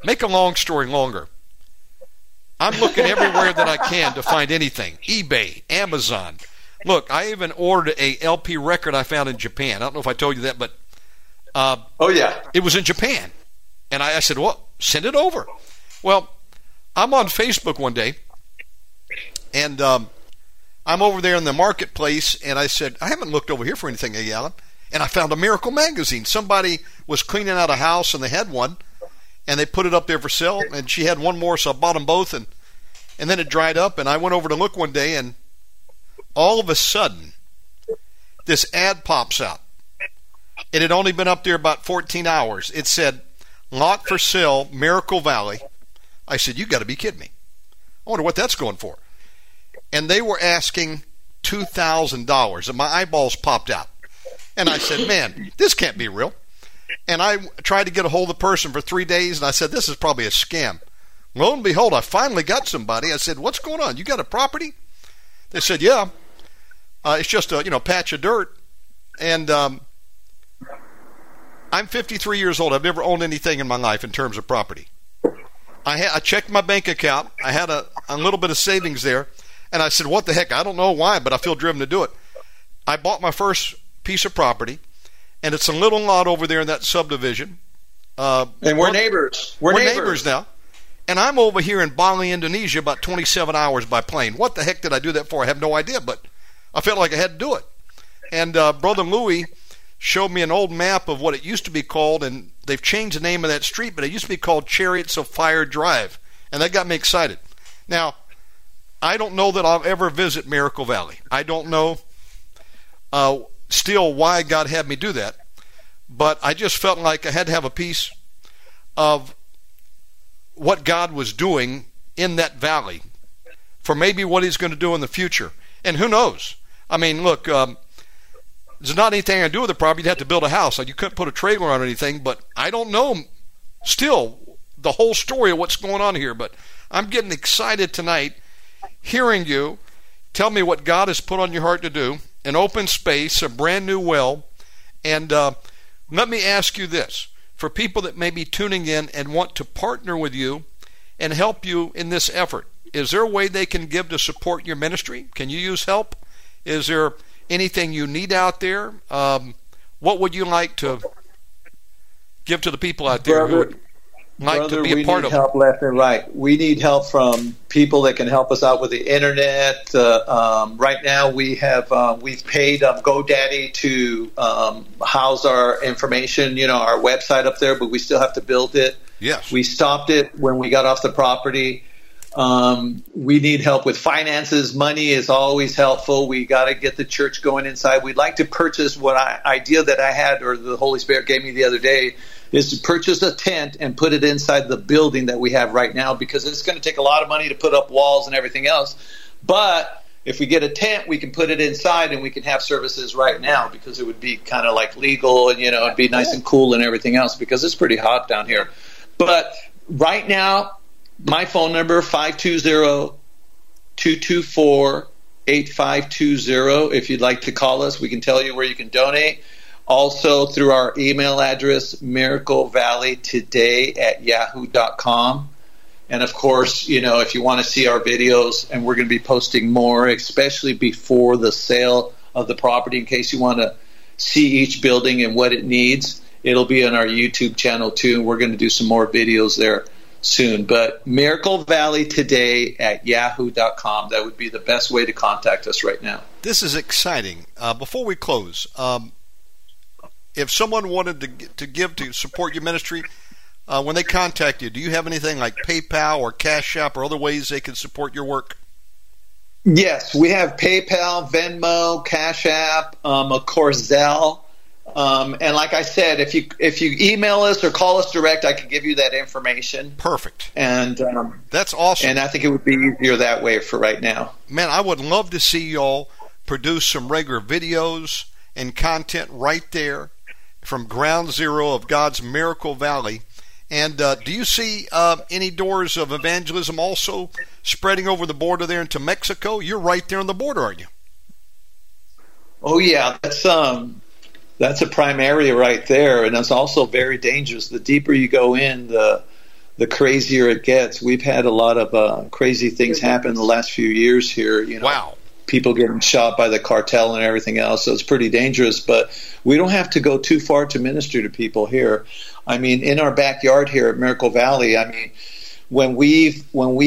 make a long story longer, I'm looking everywhere that I can to find anything. eBay, Amazon. Look, I even ordered a LP record I found in Japan. I don't know if I told you that, but it was in Japan. And I said, well, send it over. Well, I'm on Facebook one day, and I'm over there in the marketplace, and I said, I haven't looked over here for anything, A.A. Allen. And I found a Miracle magazine. Somebody was cleaning out a house, and they had one, and they put it up there for sale, and she had one more, so I bought them both, and then it dried up, and I went over to look one day, and all of a sudden, this ad pops up. It had only been up there about 14 hours. It said, "Lot for sale, Miracle Valley." I said, "You got to be kidding me. I wonder what that's going for." And they were asking $2,000, and my eyeballs popped out. And I said, "Man, this can't be real." And I tried to get a hold of the person for 3 days, and I said, "This is probably a scam." Lo and behold, I finally got somebody. I said, "What's going on? You got a property?" They said, "Yeah. It's just a patch of dirt." And I'm 53 years old. I've never owned anything in my life in terms of property. I checked my bank account. I had a little bit of savings there. And I said, "What the heck? I don't know why, but I feel driven to do it." I bought my first piece of property, and it's a little lot over there in that subdivision. And we're neighbors. We're neighbors now. And I'm over here in Bali, Indonesia, about 27 hours by plane. What the heck did I do that for? I have no idea, but I felt like I had to do it. And Brother Louis showed me an old map of what it used to be called, and they've changed the name of that street, but it used to be called Chariots of Fire Drive, and that got me excited. Now, I don't know that I'll ever visit Miracle Valley. I don't know still why God had me do that, but I just felt like I had to have a piece of what God was doing in that valley for maybe what he's going to do in the future. And who knows? I mean, look, there's not anything I do with the property. You'd have to build a house. You couldn't put a trailer on or anything, but I don't know still the whole story of what's going on here. But I'm getting excited tonight hearing you tell me what God has put on your heart to do, an open space, a brand new well. And let me ask you this. For people that may be tuning in and want to partner with you and help you in this effort, is there a way they can give to support your ministry? Can you use help? Is there anything you need out there? What would you like to give to the people out there who would like to be a part of it? We need help left and right. We need help from people that can help us out with the internet. Right now, we've paid GoDaddy to house our information, our website up there, but we still have to build it. Yes, we stopped it when we got off the property. We need help with finances. Money is always helpful. We got to get the church going inside. We'd like to purchase idea that I had, or the Holy Spirit gave me the other day, is to purchase a tent and put it inside the building that we have right now, because it's going to take a lot of money to put up walls and everything else. But if we get a tent, we can put it inside and we can have services right now, because it would be kind of like legal and, it'd be nice and cool and everything else, because it's pretty hot down here. But right now, my phone number, 520-224-8520. If you'd like to call us, we can tell you where you can donate. Also, through our email address, miraclevalleytoday@yahoo.com. And, of course, if you want to see our videos, and we're going to be posting more, especially before the sale of the property, in case you want to see each building and what it needs, it'll be on our YouTube channel, too, and we're going to do some more videos there soon. But miraclevalleytoday@yahoo.com, that would be the best way to contact us right now. This is exciting. Before we close, if someone wanted to give to support your ministry, when they contact you, do you have anything like PayPal or Cash App or other ways they can support your work? Yes, we have PayPal, Venmo, Cash App, of course Zelle. And like I said, if you email us or call us direct, I can give you that information. Perfect. And that's awesome. And I think it would be easier that way for right now. Man, I would love to see y'all produce some regular videos and content right there from ground zero of God's Miracle Valley. And do you see any doors of evangelism also spreading over the border there into Mexico? You're right there on the border, aren't you? Oh, yeah. That's a prime area right there, and it's also very dangerous. The deeper you go in, the crazier it gets. We've had a lot of crazy things happen the last few years here. Wow. People getting shot by the cartel and everything else, so it's pretty dangerous. But we don't have to go too far to minister to people here. I mean, in our backyard here at Miracle Valley, I mean, when we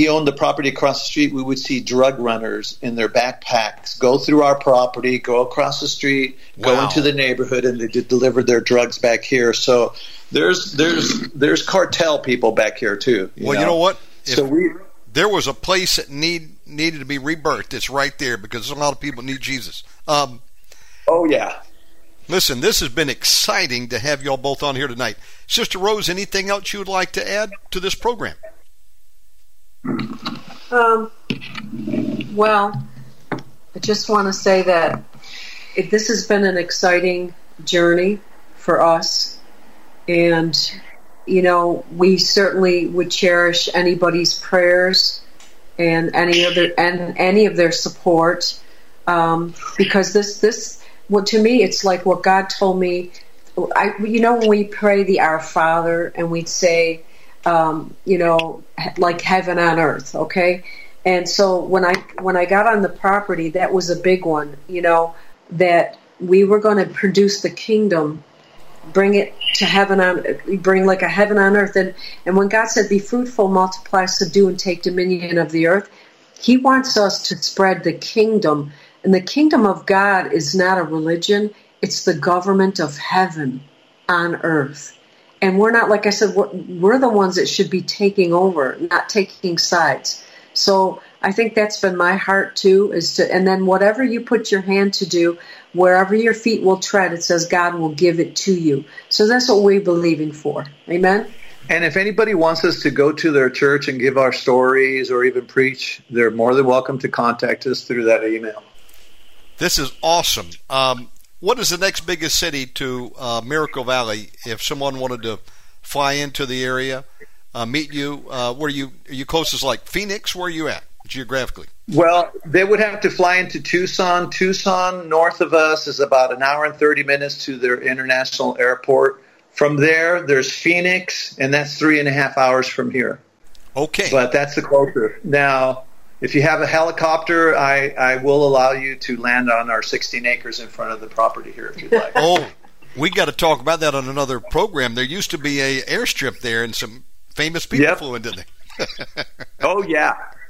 owned the property across the street, we would see drug runners in their backpacks go through our property, go across the street, wow, go into the neighborhood, and they delivered their drugs back here. So there's cartel people back here too. You know what? There was a place that needed to be rebirthed. It's right there, because a lot of people need Jesus. Oh, yeah. Listen, this has been exciting to have y'all both on here tonight. Sister Rose, anything else you would like to add to this program? Well, I just want to say that this has been an exciting journey for us. And, you know, we certainly would cherish anybody's prayers and any of their support, because this well, to me, it's like what God told me. You know, when we pray the Our Father and we'd say, you know, like heaven on earth, okay? And so when I got on the property, that was a big one, you know, that we were going to produce the kingdom, bring it to heaven on, bring like a heaven on earth. And when God said, be fruitful, multiply, subdue, and take dominion of the earth, He wants us to spread the kingdom. And the kingdom of God is not a religion. It's the government of heaven on earth. And we're not, like I said, we're the ones that should be taking over, not taking sides. So I think that's been my heart too, is to, and then whatever you put your hand to do, wherever your feet will tread, it says God will give it to you. So that's what we're believing for. Amen? And if anybody wants us to go to their church and give our stories or even preach, they're more than welcome to contact us through that email. This is awesome. What is the next biggest city to Miracle Valley? If someone wanted to fly into the area, meet you, are you closest, like Phoenix? Where are you at geographically? Well, they would have to fly into Tucson. Tucson, north of us, is about an hour and 30 minutes to their international airport. From there, there's Phoenix, and that's 3.5 hours from here. Okay. But that's the closer. Now, if you have a helicopter, I will allow you to land on our 16 acres in front of the property here if you'd like. Oh, we got to talk about that on another program. There used to be an airstrip there, and some famous people flew into there. Oh,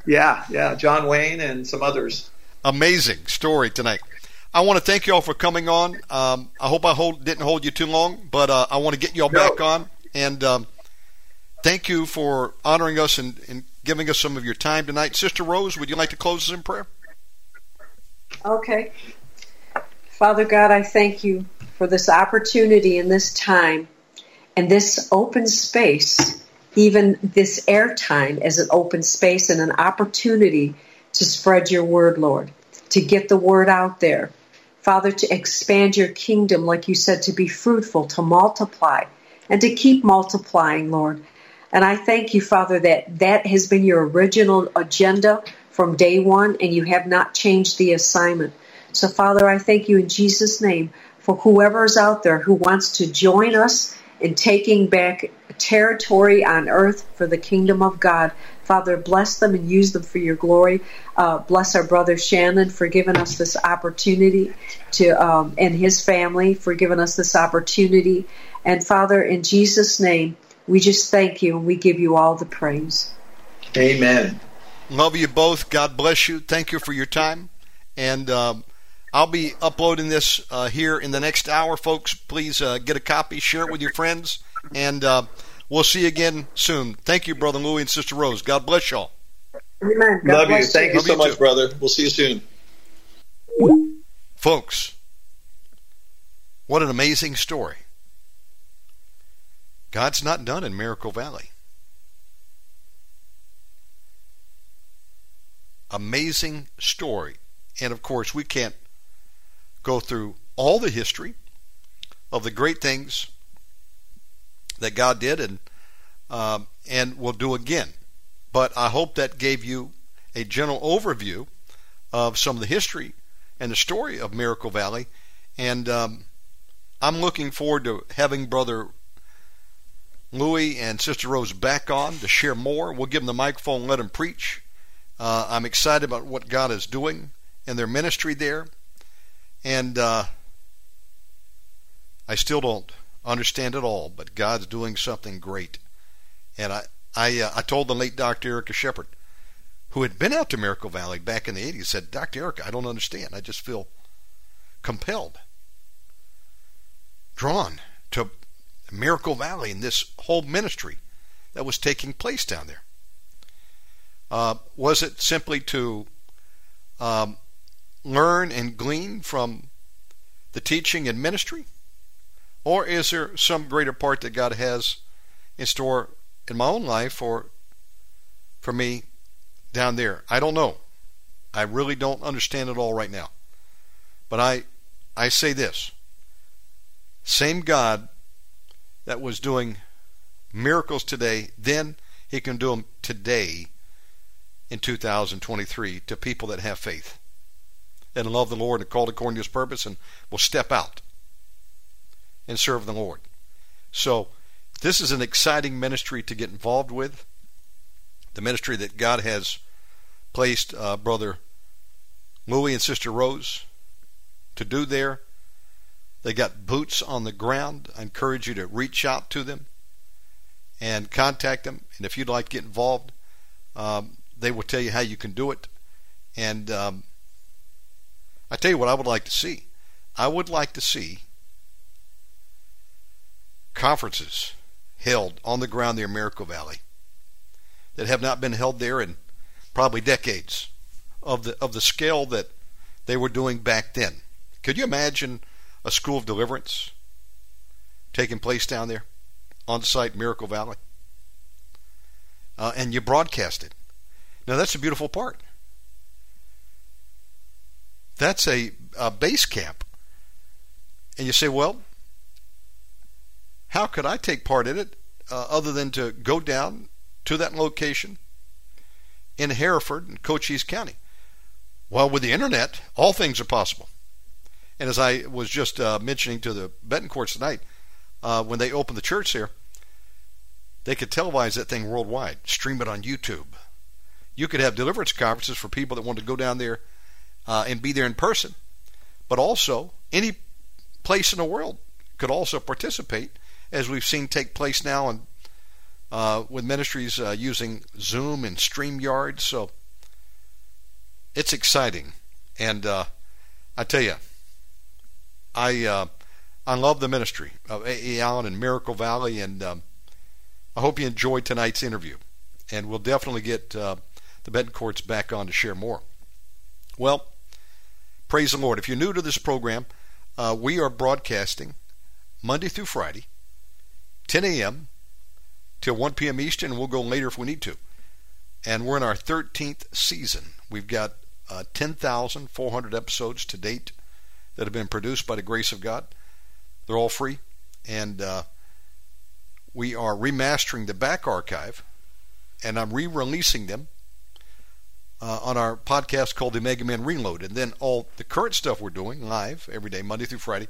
yeah. John Wayne and some others. Amazing story tonight. I want to thank you all for coming on. I hope didn't hold you too long, but I want to get you all back on. And thank you for honoring us and giving us some of your time tonight. Sister Rose, would you like to close us in prayer? Okay. Father God, I thank you for this opportunity and this time and this open space, even this airtime as an open space and an opportunity to spread your word, Lord, to get the word out there. Father, to expand your kingdom, like you said, to be fruitful, to multiply, and to keep multiplying, Lord. And I thank you, Father, that has been your original agenda from day one, and you have not changed the assignment. So, Father, I thank you in Jesus' name for whoever is out there who wants to join us in taking back territory on earth for the kingdom of God. Father, bless them and use them for your glory. Bless our brother Shannon for giving us this opportunity to, and his family for giving us this opportunity. And, Father, in Jesus' name, we just thank you, and we give you all the praise. Amen. Love you both. God bless you. Thank you for your time. And I'll be uploading this here in the next hour, folks. Please get a copy, share it with your friends, and we'll see you again soon. Thank you, Brother Louis and Sister Rose. God bless y'all. Amen. God love bless you. Thank you so much, brother. We'll see you soon. Folks, what an amazing story. God's not done in Miracle Valley. Amazing story. And of course, we can't go through all the history of the great things that God did and will do again. But I hope that gave you a general overview of some of the history and the story of Miracle Valley. And I'm looking forward to having Brother Louis and Sister Rose back on to share more. We'll give them the microphone and let them preach. I'm excited about what God is doing in their ministry there. And I still don't understand it all, but God's doing something great. And I told the late Dr. Erica Shepherd, who had been out to Miracle Valley back in the 80s, said, Dr. Erica, I don't understand. I just feel compelled, drawn to Miracle Valley and this whole ministry that was taking place down there. Was it simply to learn and glean from the teaching and ministry? Or is there some greater part that God has in store in my own life or for me down there? I don't know. I really don't understand it all right now. But I say this. Same God that was doing miracles today, then he can do them today in 2023 to people that have faith and love the Lord and call according to his purpose and will step out and serve the Lord. So this is an exciting ministry to get involved with, the ministry that God has placed Brother Louis and Sister Rose to do there. They got boots on the ground. I encourage you to reach out to them and contact them. And if you'd like to get involved, they will tell you how you can do it. And I tell you what I would like to see. I would like to see conferences held on the ground there in Miracle Valley that have not been held there in probably decades of the scale that they were doing back then. Could you imagine a school of deliverance taking place down there on site Miracle Valley? And you broadcast it. Now that's the beautiful part. That's a base camp. And you say, well, how could I take part in it other than to go down to that location in Hereford and Cochise County? Well, with the internet, all things are possible. And as I was just mentioning to the Betancourts tonight, when they opened the church there, they could televise that thing worldwide, stream it on YouTube. You could have deliverance conferences for people that want to go down there and be there in person. But also, any place in the world could also participate, as we've seen take place now and with ministries using Zoom and StreamYard. So it's exciting. And I tell you, I love the ministry of A.A. Allen and Miracle Valley, and I hope you enjoyed tonight's interview. And we'll definitely get the Betancourts back on to share more. Well, praise the Lord. If you're new to this program, we are broadcasting Monday through Friday, 10 a.m. till 1 p.m. Eastern, and we'll go later if we need to. And we're in our 13th season. We've got 10,400 episodes to date that have been produced by the grace of God. They're all free. And we are remastering the back archive, and I'm re-releasing them on our podcast called the Omega Man Reload. And then all the current stuff we're doing live every day, Monday through Friday,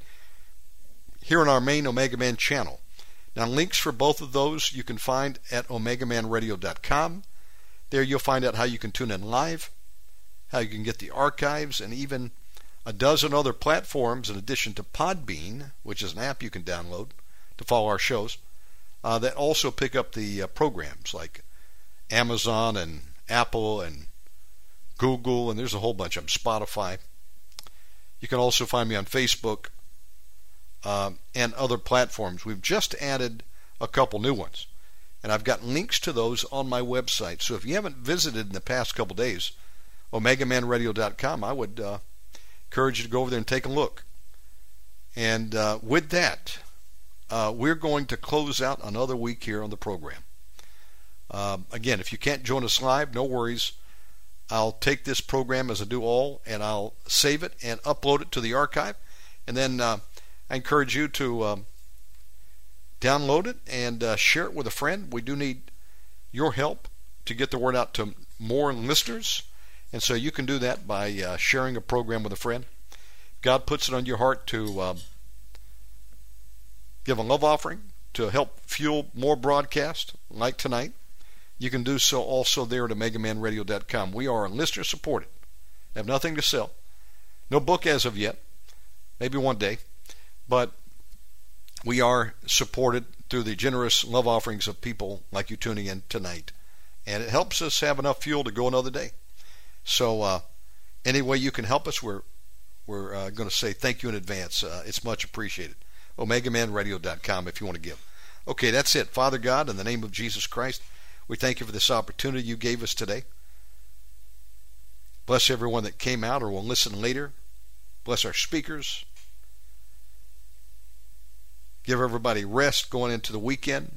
here on our main Omega Man channel. Now, links for both of those you can find at OmegaManRadio.com. There you'll find out how you can tune in live, how you can get the archives, and even a dozen other platforms in addition to Podbean, which is an app you can download to follow our shows, that also pick up the programs like Amazon and Apple and Google, and there's a whole bunch of them, Spotify. You can also find me on Facebook and other platforms. We've just added a couple new ones, and I've got links to those on my website. So if you haven't visited in the past couple days, OmegaManRadio.com, I would encourage you to go over there and take a look. And with that, we're going to close out another week here on the program. Again, if you can't join us live, no worries. I'll take this program as I do all, and I'll save it and upload it to the archive. And then I encourage you to download it and share it with a friend. We do need your help to get the word out to more listeners. And so you can do that by sharing a program with a friend. God puts it on your heart to give a love offering to help fuel more broadcasts like tonight. You can do so also there at OmegaManRadio.com. We are listener supported. Have nothing to sell. No book as of yet. Maybe one day. But we are supported through the generous love offerings of people like you tuning in tonight. And it helps us have enough fuel to go another day. So any way you can help us, we're going to say thank you in advance. It's much appreciated. OmegaManRadio.com if you want to give. Okay, that's it. Father God, in the name of Jesus Christ, we thank you for this opportunity you gave us today. Bless everyone that came out or will listen later. Bless our speakers. Give everybody rest going into the weekend.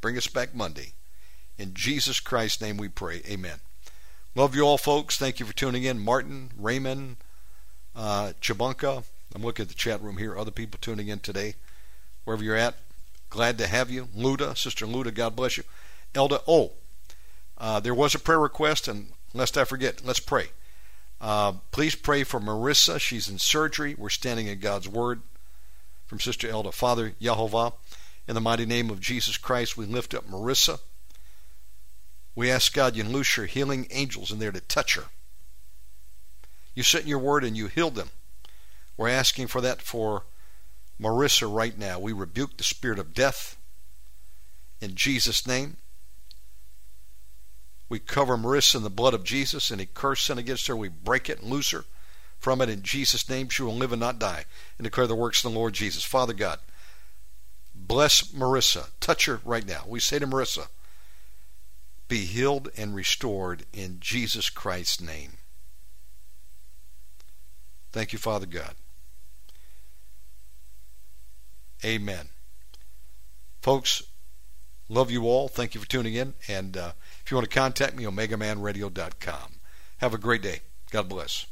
Bring us back Monday. In Jesus Christ's name we pray. Amen. Love you all, folks. Thank you for tuning in. Martin, Raymond, Chabunka. I'm looking at the chat room here. Other people tuning in today. Wherever you're at, glad to have you. Luda, Sister Luda, God bless you. Elda, there was a prayer request, and lest I forget, let's pray. Please pray for Marissa. She's in surgery. We're standing in God's Word. From Sister Elda, Father Yehovah, in the mighty name of Jesus Christ, we lift up Marissa. We ask God you loose your healing angels in there to touch her. You sent your word and you healed them. We're asking for that for Marissa right now. We rebuke the spirit of death in Jesus' name. We cover Marissa in the blood of Jesus. Any curse sin against her, we break it and loose her from it in Jesus' name. She will live and not die and declare the works of the Lord Jesus. Father God, bless Marissa. Touch her right now. We say to Marissa, be healed and restored in Jesus Christ's name. Thank you, Father God. Amen. Folks, love you all. Thank you for tuning in. And if you want to contact me, OmegaManRadio.com. Have a great day. God bless.